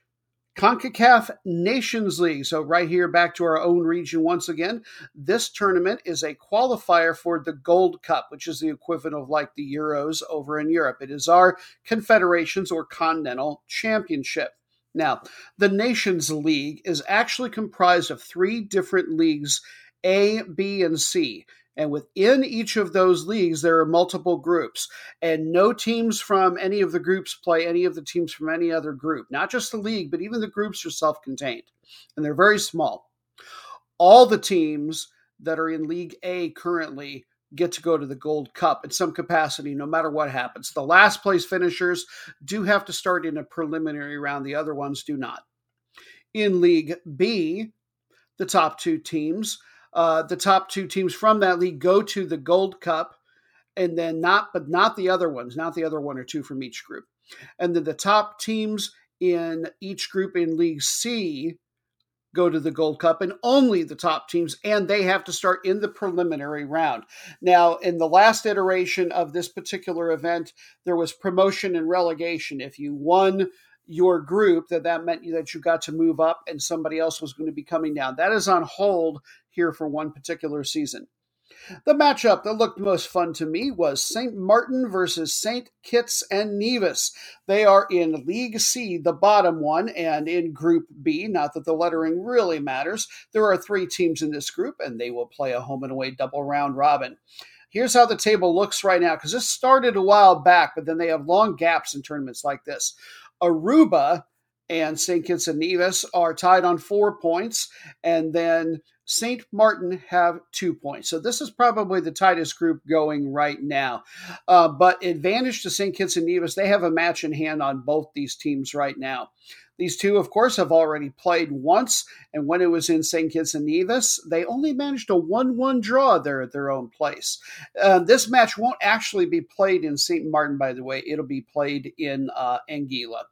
CONCACAF Nations League. So right here, back to our own region once again. This tournament is a qualifier for the Gold Cup, which is the equivalent of like the Euros over in Europe. It is our Confederations or Continental Championship. Now, the Nations League is actually comprised of three different leagues, A, B, and C. And within each of those leagues, there are multiple groups. And no teams from any of the groups play any of the teams from any other group. Not just the league, but even the groups are self-contained. And they're very small. All the teams that are in League A currently get to go to the Gold Cup in some capacity, no matter what happens. The last place finishers do have to start in a preliminary round. The other ones do not. In League B, the top two teams... from that league go to the Gold Cup, and then not the other ones, not the other one or two from each group. And then the top teams in each group in League C go to the Gold Cup, and only the top teams, and they have to start in the preliminary round. Now, in the last iteration of this particular event, there was promotion and relegation. If you won your group, that meant that you got to move up and somebody else was going to be coming down. That is on hold here for one particular season. The matchup that looked most fun to me was St. Martin versus St. Kitts and Nevis. They are in League C, the bottom one, and in Group B, not that the lettering really matters. There are three teams in this group, and they will play a home and away double round robin. Here's how the table looks right now, because this started a while back, but then they have long gaps in tournaments like this. Aruba and St. Kitts and Nevis are tied on 4 points, and then St. Martin have 2 points. So this is probably the tightest group going right now. But advantage to St. Kitts and Nevis, they have a match in hand on both these teams right now. These two, of course, have already played once, and when it was in St. Kitts and Nevis, they only managed a 1-1 draw there at their own place. This match won't actually be played in St. Martin, by the way. It'll be played in Anguilla.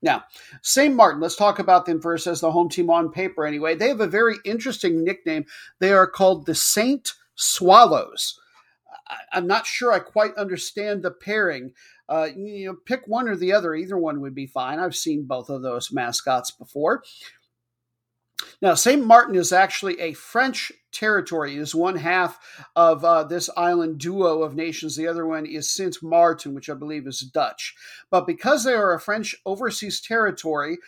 Now, St. Martin, let's talk about them first as the home team on paper anyway. They have a very interesting nickname. They are called the Saint Swallows. I'm not sure I quite understand the pairing. Pick one or the other. Either one would be fine. I've seen both of those mascots before. Now, St. Martin is actually a French territory. It is one half of this island duo of nations. The other one is St. Martin, which I believe is Dutch. But because they are a French overseas territory,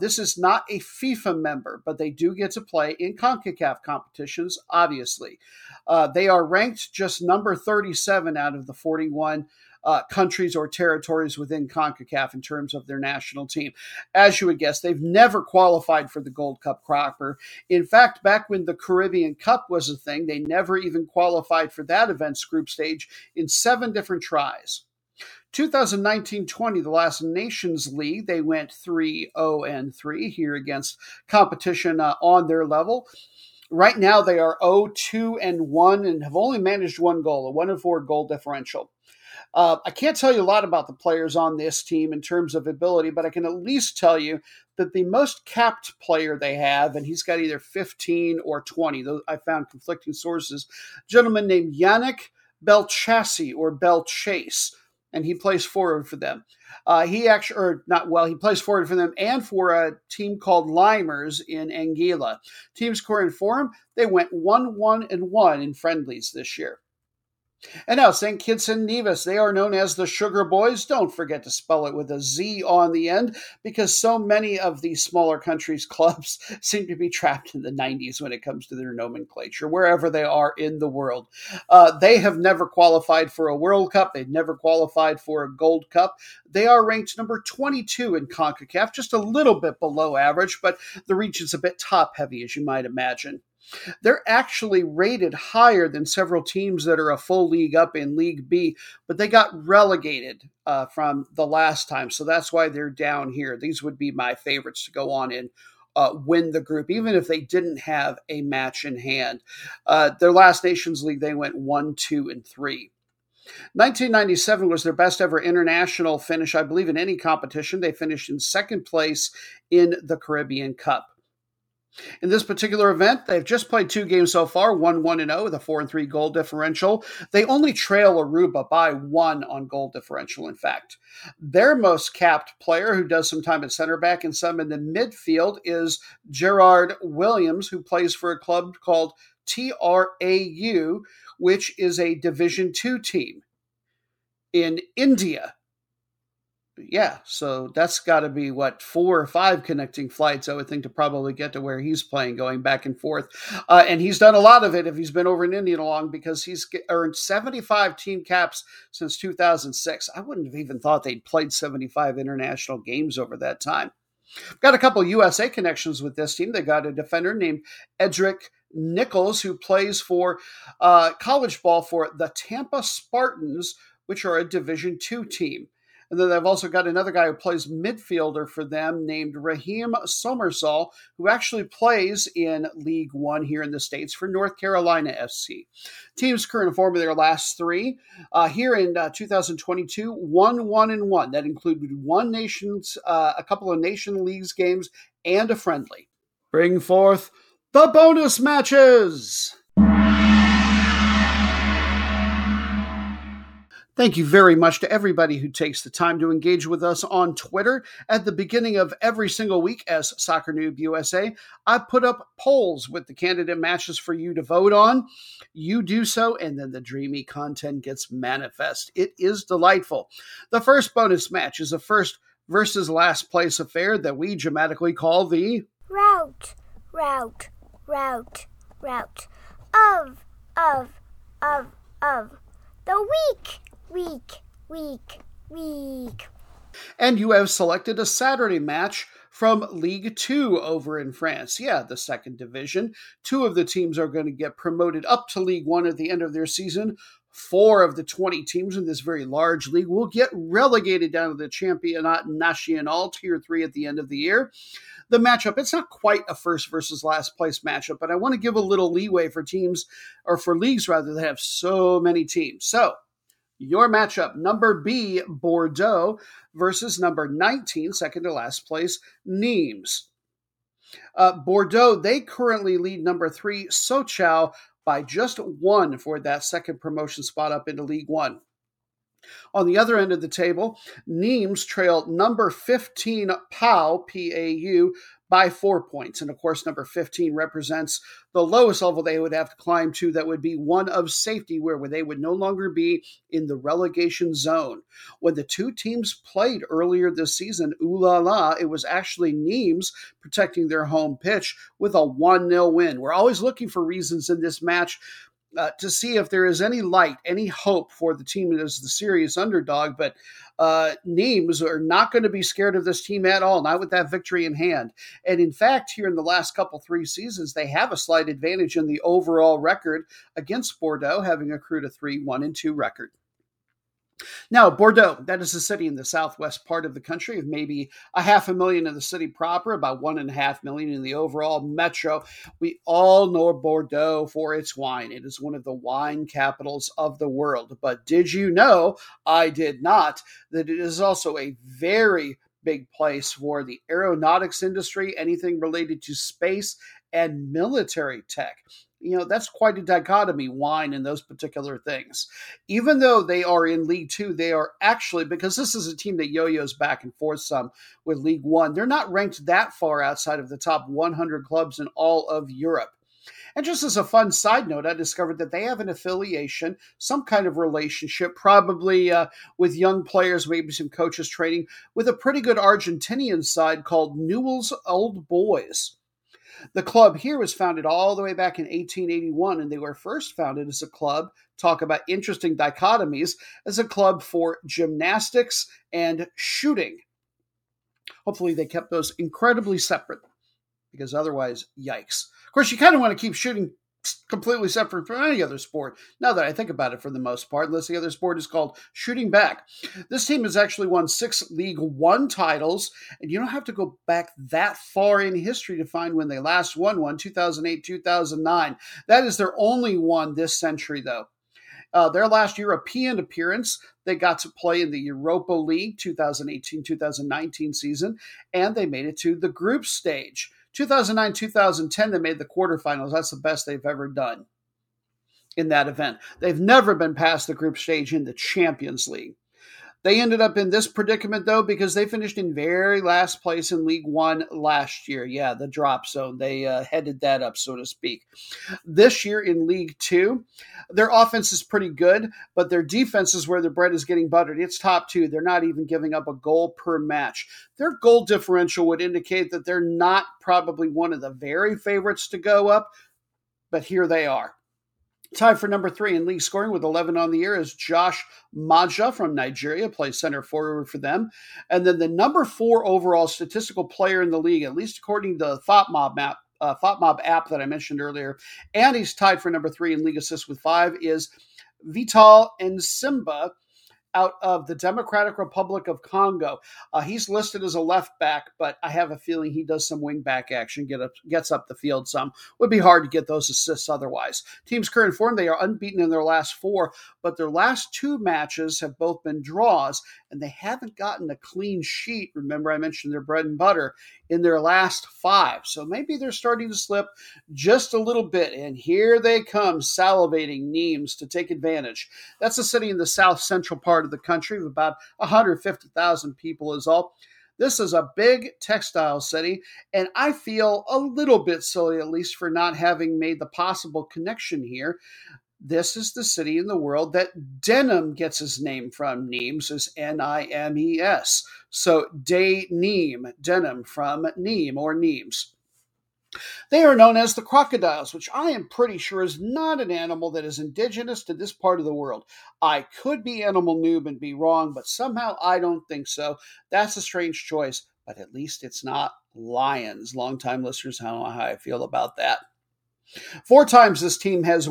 this is not a FIFA member, but they do get to play in CONCACAF competitions, obviously. They are ranked just number 37 out of the 41 countries or territories within CONCACAF in terms of their national team. As you would guess, they've never qualified for the Gold Cup proper. In fact, back when the Caribbean Cup was a thing, they never even qualified for that event's group stage in 7 different tries. 2019-20, the last Nations League, they went 3-0-3 here against competition on their level. Right now, they are 0-2-1 and have only managed one goal, a 1-4 goal differential. I can't tell you a lot about the players on this team in terms of ability, but I can at least tell you that the most capped player they have, and he's got either 15 or 20, though I found conflicting sources, a gentleman named Yannick Belchassi or Belchase, and he plays forward for them. He plays forward for them and for a team called Limers in Anguilla. Teams scoring for him, they went 1-1-1 in friendlies this year. And now St. Kitts and Nevis, they are known as the Sugar Boys. Don't forget to spell it with a Z on the end, because so many of these smaller countries' clubs seem to be trapped in the 90s when it comes to their nomenclature, wherever they are in the world. They have never qualified for a World Cup. They've never qualified for a Gold Cup. They are ranked number 22 in CONCACAF, just a little bit below average, but the region's a bit top-heavy, as you might imagine. They're actually rated higher than several teams that are a full league up in League B, but they got relegated from the last time. So that's why they're down here. These would be my favorites to go on and win the group, even if they didn't have a match in hand. Their last Nations League, they went 1, 2, and 3. 1997 was their best ever international finish, I believe, in any competition. They finished in second place in the Caribbean Cup. In this particular event, they've just played 2 games so far, 1-1-0 with a 4-3 goal differential. They only trail Aruba by 1 on goal differential, in fact. Their most capped player, who does some time at center back and some in the midfield, is Gerard Williams, who plays for a club called TRAU, which is a Division II team in India. Yeah, so that's got to be, 4 or 5 connecting flights, I would think, to probably get to where he's playing, going back and forth. And he's done a lot of it if he's been over in India long, because he's earned 75 team caps since 2006. I wouldn't have even thought they'd played 75 international games over that time. I've got a couple USA connections with this team. They got a defender named Edric Nichols, who plays for college ball for the Tampa Spartans, which are a Division II team. And then they've also got another guy who plays midfielder for them named Raheem Somersault, who actually plays in League One here in the States for North Carolina FC. Team's current form of their last 3. Here in 2022, 1-1-1. That included a couple of Nation Leagues games, and a friendly. Bring forth the bonus matches! Thank you very much to everybody who takes the time to engage with us on Twitter. At the beginning of every single week, as Soccernoob USA, I put up polls with the candidate matches for you to vote on. You do so, and then the dreamy content gets manifest. It is delightful. The first bonus match is a first versus last place affair that we dramatically call the route of the week. Week. And you have selected a Saturday match from League 2 over in France. Yeah, the second division. 2 of the teams are going to get promoted up to League 1 at the end of their season. 4 of the 20 teams in this very large league will get relegated down to the Championnat National Tier 3 at the end of the year. The matchup, it's not quite a first versus last place matchup, but I want to give a little leeway for teams, or for leagues rather, that have so many teams. So, your matchup, number B, Bordeaux, versus number 19, second to last place, Nîmes. Bordeaux, they currently lead number 3, Sochaux, by just 1 for that second promotion spot up into League 1. On the other end of the table, Nîmes trailed number 15, Pau, P-A-U, by 4 points. And, of course, number 15 represents the lowest level they would have to climb to. That would be one of safety, where they would no longer be in the relegation zone. When the 2 teams played earlier this season, it was actually Nîmes protecting their home pitch with a 1-0 win. We're always looking for reasons in this match to see if there is any light, any hope for the team that is the serious underdog. But Nîmes are not going to be scared of this team at all, not with that victory in hand. And in fact, here in the last couple 3 seasons, they have a slight advantage in the overall record against Bordeaux, having accrued a 3-1-2 record. Now, Bordeaux, that is a city in the southwest part of the country, of maybe 500,000 in the city proper, about 1.5 million in the overall metro. We all know Bordeaux for its wine. It is one of the wine capitals of the world. But did you know, I did not, that it is also a very big place for the aeronautics industry, anything related to space and military tech. You know, that's quite a dichotomy, wine and those particular things. Even though they are in League 2, they are actually, because this is a team that yo-yos back and forth some with League 1, they're not ranked that far outside of the top 100 clubs in all of Europe. And just as a fun side note, I discovered that they have an affiliation, some kind of relationship, probably with young players, maybe some coaches training, with a pretty good Argentinian side called Newell's Old Boys. The club here was founded all the way back in 1881, and they were first founded as a club, talk about interesting dichotomies, as a club for gymnastics and shooting. Hopefully they kept those incredibly separate. because otherwise, yikes. Of course, you kind of want to keep shooting completely separate from any other sport, now that I think about it, for the most part, unless the other sport is called shooting back. This team has actually won 6 League One titles, and you don't have to go back that far in history to find when they last won one, 2008, 2009. That is their only one this century, though. Their last European appearance, they got to play in the Europa League 2018-2019 season, and they made it to the group stage. 2009-2010, they made the quarterfinals. That's the best they've ever done in that event. They've never been past the group stage in the Champions League. They ended up in this predicament, though, because they finished in very last place in League One last year. Yeah, the drop zone. They headed that up, so to speak. This year in League Two, their offense is pretty good, but their defense is where their bread is getting buttered. It's top two. They're not even giving up a goal per match. Their goal differential would indicate that they're not probably one of the very favorites to go up, but here they are. Tied for number 3 in league scoring with 11 on the year is Josh Maja from Nigeria, plays center forward for them. And then the number 4 overall statistical player in the league, at least according to the FotMob app that I mentioned earlier. And he's tied for number 3 in league assists with 5 is Vital Nsimba out of the Democratic Republic of Congo. He's listed as a left back, but I have a feeling he does some wing back action, gets up the field some. Would be hard to get those assists otherwise. Team's current form, they are unbeaten in their last 4, but their last 2 matches have both been draws, and they haven't gotten a clean sheet. Remember, I mentioned their bread and butter in their last 5. So maybe they're starting to slip just a little bit, and here they come, salivating Nîmes to take advantage. That's a city in the south-central part of the country of about 150,000 people is all. This is a big textile city, and I feel a little bit silly, at least for not having made the possible connection here. This is the city in the world that denim gets its name from. Nîmes is N-I-M-E-S. So de Nîmes, denim from Nîmes or Nîmes. They are known as the crocodiles, which I am pretty sure is not an animal that is indigenous to this part of the world. I could be Animal Noob and be wrong, but somehow I don't think so. That's a strange choice, but at least it's not lions. Longtime listeners know how I feel about that. 4 times this team has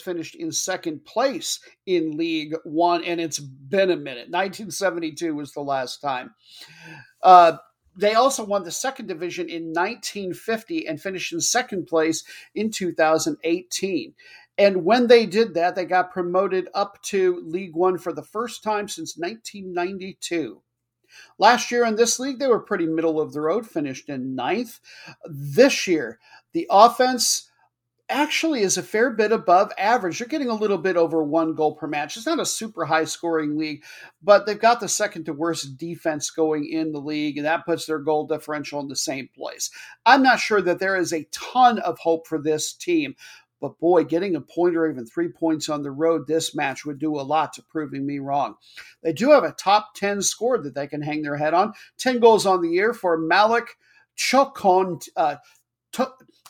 finished in second place in League One, and it's been a minute. 1972 was the last time. They also won the second division in 1950 and finished in second place in 2018. And when they did that, they got promoted up to League One for the first time since 1992. Last year in this league, they were pretty middle of the road, finished in 9th. This year, the offense actually is a fair bit above average. You're getting a little bit over 1 goal per match. It's not a super high-scoring league, but they've got the second-to-worst defense going in the league, and that puts their goal differential in the same place. I'm not sure that there is a ton of hope for this team, but boy, getting a point or even 3 points on the road this match would do a lot to proving me wrong. They do have a top 10 score that they can hang their head on. 10 goals on the year for Malik Chokon.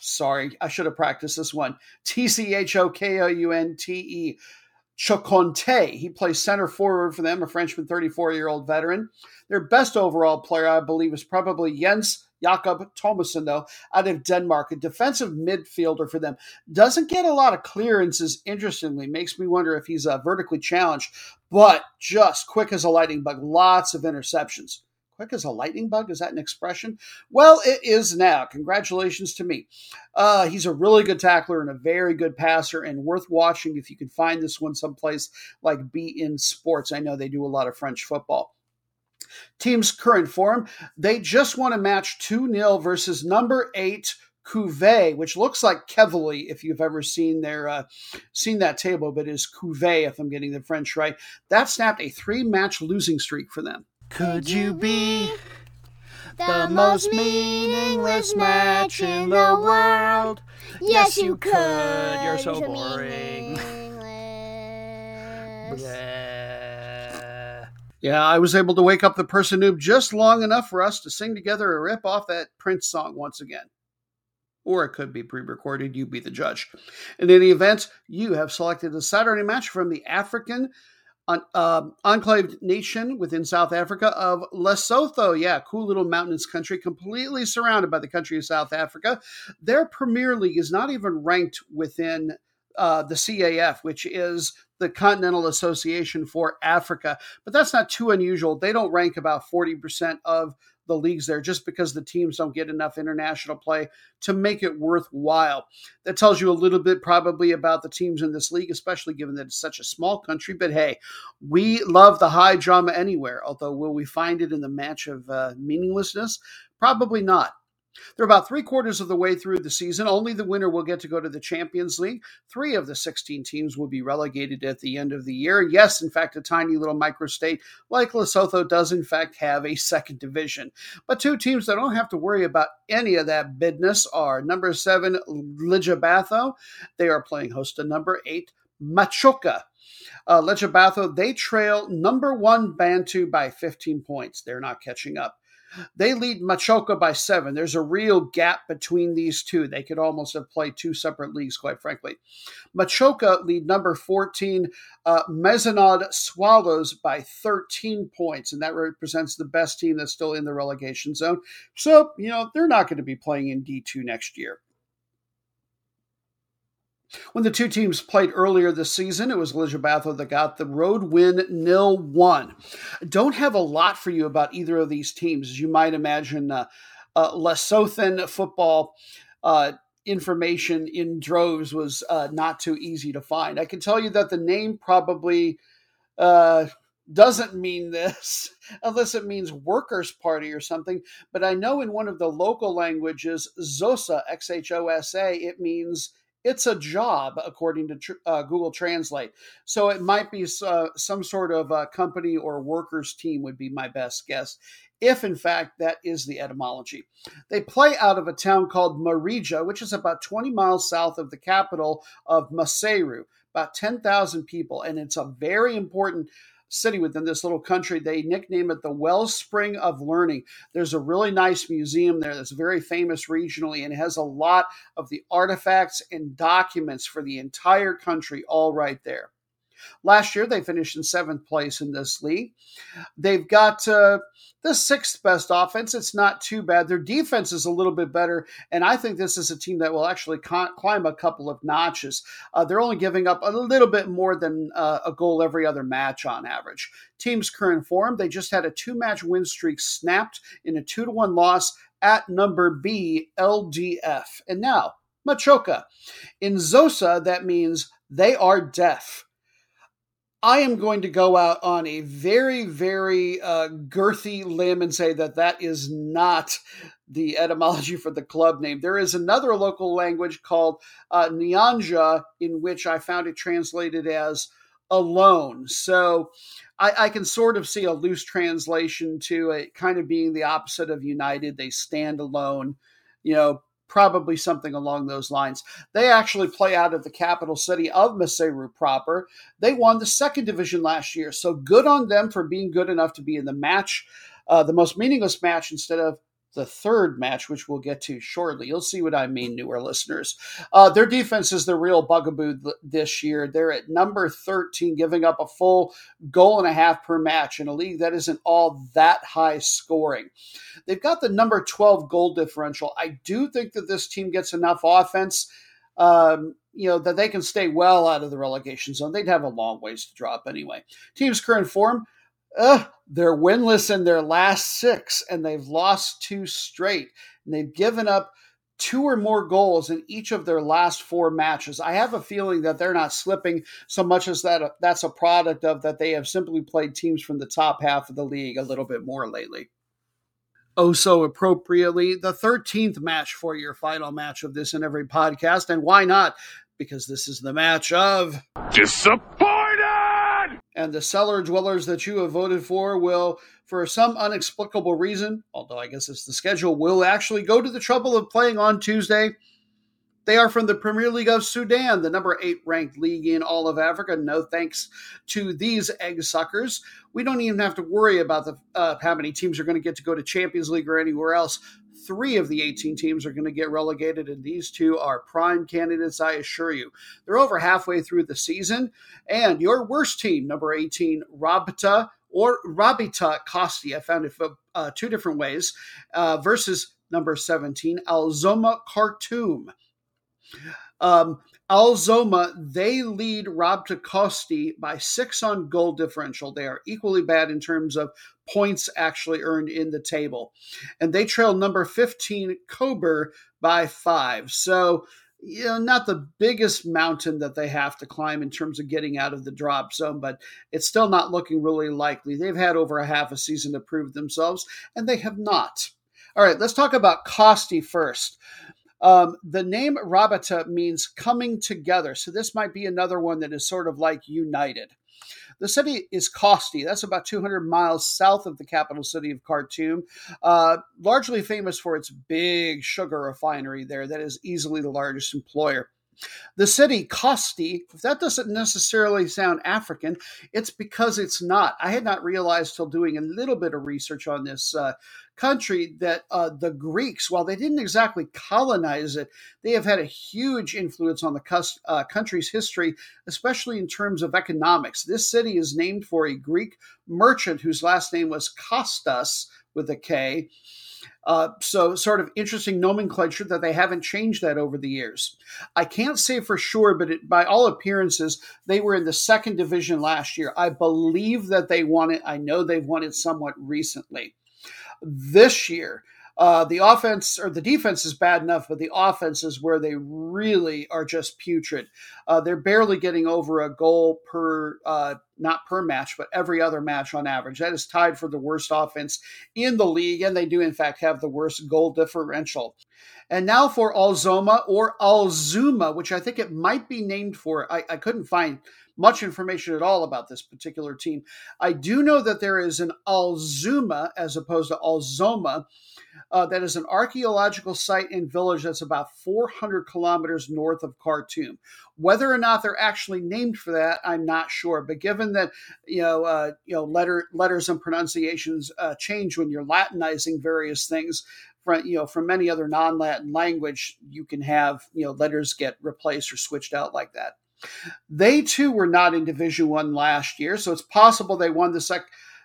Sorry, I should have practiced this one. Tchokounte, Choconte. He plays center forward for them, a Frenchman, 34-year-old veteran. Their best overall player, I believe, is probably Jens Jakob Thomasson, though, out of Denmark, a defensive midfielder for them. Doesn't get a lot of clearances, interestingly. Makes me wonder if he's vertically challenged, but just quick as a lightning bug. Lots of interceptions. Quick as a lightning bug? Is that an expression? Well, it is now. Congratulations to me. He's a really good tackler and a very good passer and worth watching if you can find this one someplace like BeIN Sports. I know they do a lot of French football. Team's current form, they just won a match 2-0 versus number 8, Cuvée, which looks like Kevely if you've ever seen their seen that table, but is Cuvée if I'm getting the French right. That snapped a 3-match losing streak for them. Could you be the most meaningless match in the world? Yes, you could. You're so boring. Yeah, I was able to wake up the person noob just long enough for us to sing together a rip off that Prince song once again. Or it could be pre-recorded. You be the judge. In any event, you have selected a Saturday match from the African enclaved nation within South Africa of Lesotho. Yeah, cool little mountainous country, completely surrounded by the country of South Africa. Their Premier League is not even ranked within the CAF, which is the Continental Association for Africa. But that's not too unusual. They don't rank about 40% of the leagues there just because the teams don't get enough international play to make it worthwhile. That tells you a little bit probably about the teams in this league, especially given that it's such a small country. But hey, we love the high drama anywhere, although will we find it in the match of meaninglessness? Probably not. They're about 3/4 of the way through the season. Only the winner will get to go to the Champions League. 3 of the 16 teams will be relegated at the end of the year. Yes, in fact, a tiny little microstate like Lesotho does, in fact, have a second division. But 2 teams that don't have to worry about any of that business are number 7, Ligibatho. They are playing host to number 8, Machuca. Ligibatho, they trail number 1 Bantu by 15 points. They're not catching up. They lead Machuca by 7. There's a real gap between these two. They could almost have played 2 separate leagues, quite frankly. Machuca lead number 14, Mezzanod Swallows by 13 points, and that represents the best team that's still in the relegation zone. So, you know, they're not going to be playing in D2 next year. When the 2 teams played earlier this season, it was Ligibatho that got the road win 0-1. Don't have a lot for you about either of these teams. As you might imagine, Lesothan football information in droves was not too easy to find. I can tell you that the name probably doesn't mean this, unless it means workers' party or something. But I know in one of the local languages, Xhosa, X-H-O-S-A, it means it's a job, according to Google Translate. So it might be some sort of company or workers' team would be my best guess, if, in fact, that is the etymology. They play out of a town called Marija, which is about 20 miles south of the capital of Maseru, about 10,000 people. And it's a very important city within this little country. They nickname it the Wellspring of Learning. There's a really nice museum there that's very famous regionally, and it has a lot of the artifacts and documents for the entire country all right there. Last year, they finished in 7th place in this league. They've got the 6th best offense. It's not too bad. Their defense is a little bit better, and I think this is a team that will actually climb a couple of notches. They're only giving up a little bit more than a goal every other match on average. Team's current form, they just had a 2-match win streak snapped in a 2-1 loss at number B, LDF. And now, Machuca. In Xhosa, that means they are deaf. I am going to go out on a very, very girthy limb and say that that is not the etymology for the club name. There is another local language called Nyanja, in which I found it translated as alone. So I can sort of see a loose translation to it kind of being the opposite of United. They stand alone, you know, probably something along those lines. They actually play out of the capital city of Maseru proper. They won the 2nd division last year, so good on them for being good enough to be in the match, the most meaningless match, instead of the 3rd match, which we'll get to shortly. You'll see what I mean, newer listeners. Their defense is the real bugaboo this year. They're at number 13, giving up a full 1.5 goals per match in a league that isn't all that high scoring. They've got the number 12 goal differential. I do think that this team gets enough offense, you know, that they can stay well out of the relegation zone. They'd have a long ways to drop anyway. Team's current form, they're winless in their last 6, and they've lost 2 straight. And they've given up 2 or more goals in each of their last 4 matches. I have a feeling that they're not slipping so much as that's a product of that they have simply played teams from the top half of the league a little bit more lately. Oh, so appropriately, the 13th match for your final match of this in every podcast. And why not? Because this is the match of disappointment. And the cellar dwellers that you have voted for will, for some inexplicable reason, although I guess it's the schedule, will actually go to the trouble of playing on Tuesday They are from the Premier League of Sudan, the number 8 ranked league in all of Africa. No thanks to these egg suckers. We don't even have to worry about how many teams are going to get to go to Champions League or anywhere else. 3 of the 18 teams are going to get relegated, and these 2 are prime candidates, I assure you. They're over halfway through the season, and your worst team, number 18, Rabita Kosti, I found it 2 different ways, versus number 17, Al-Zoma Khartoum. Al-Zoma, they lead Rabita Kosti by 6 on goal differential. They are equally bad in terms of points actually earned in the table. And they trail number 15, Kober, by 5. So, you know, not the biggest mountain that they have to climb in terms of getting out of the drop zone, but it's still not looking really likely. They've had over a half a season to prove themselves, and they have not. All right, let's talk about Kosti first. The name Rabita means coming together, so this might be another one that is sort of like united. The city is Kosti. That's about 200 miles south of the capital city of Khartoum, largely famous for its big sugar refinery there that is easily the largest employer. The city, Kosti, if that doesn't necessarily sound African, it's because it's not. I had not realized till doing a little bit of research on this country that the Greeks, while they didn't exactly colonize it, they have had a huge influence on the country's history, especially in terms of economics. This city is named for a Greek merchant whose last name was Costas, with a K. So sort of interesting nomenclature that they haven't changed that over the years. I can't say for sure, but by all appearances, they were in the 2nd division last year. I believe that they won it. I know they've won it somewhat recently. This year, the defense is bad enough, but the offense is where they really are just putrid. They're barely getting over a goal not per match, but every other match on average. That is tied for the worst offense in the league, and they do, in fact, have the worst goal differential. And now for Al-Zoma or Al-Zuma, which I think it might be named for. I couldn't find much information at all about this particular team. I do know that there is an Al-Zuma as opposed to Al-Zoma. That is an archaeological site and village that's about 400 kilometers north of Khartoum. Whether or not they're actually named for that, I'm not sure. But given that letters and pronunciations change when you're Latinizing various things from any other non-Latin language, you can have letters get replaced or switched out like that. They too were not in Division 1 last year, so it's possible they won the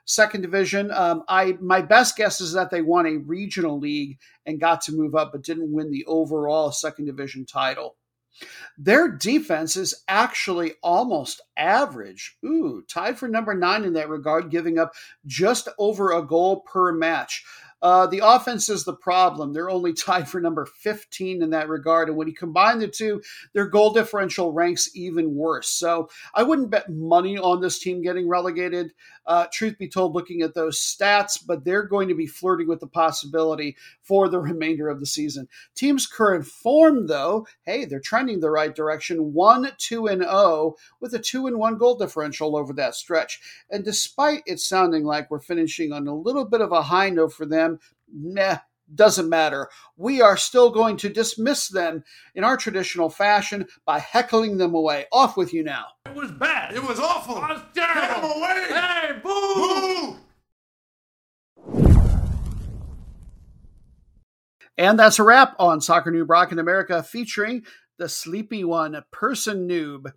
second division. My best guess is that they won a regional league and got to move up, but didn't win the overall 2nd division title. Their defense is actually almost average. Tied for number 9 in that regard, giving up just over a goal per match. The offense is the problem. They're only tied for number 15 in that regard. And when you combine the 2, their goal differential ranks even worse. So I wouldn't bet money on this team getting relegated, truth be told, looking at those stats, but they're going to be flirting with the possibility for the remainder of the season. Team's current form, though, hey, they're trending the right direction, 1-2-0 with a 2-1 goal differential over that stretch. And despite it sounding like we're finishing on a little bit of a high note for them, doesn't matter. We are still going to dismiss them in our traditional fashion by heckling them away. Off with you now. It was bad. It was awful. I was terrible. Get them away. Hey, boo! Boo! And that's a wrap on Soccernoob Rock in America, featuring the sleepy one, Person Noob.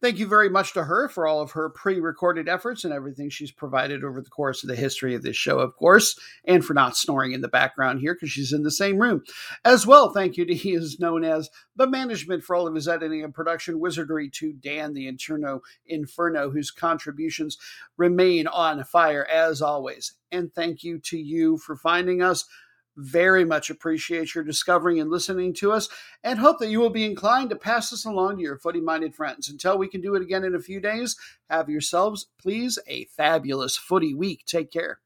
Thank you very much to her for all of her pre-recorded efforts and everything she's provided over the course of the history of this show, of course, and for not snoring in the background here because she's in the same room. As well, thank you to he is known as the management for all of his editing and production wizardry, to Dan the Inferno, whose contributions remain on fire as always. And thank you to you for finding us. Very much appreciate your discovering and listening to us, and hope that you will be inclined to pass this along to your footy-minded friends. Until we can do it again in a few days, have yourselves, please, a fabulous footy week. Take care.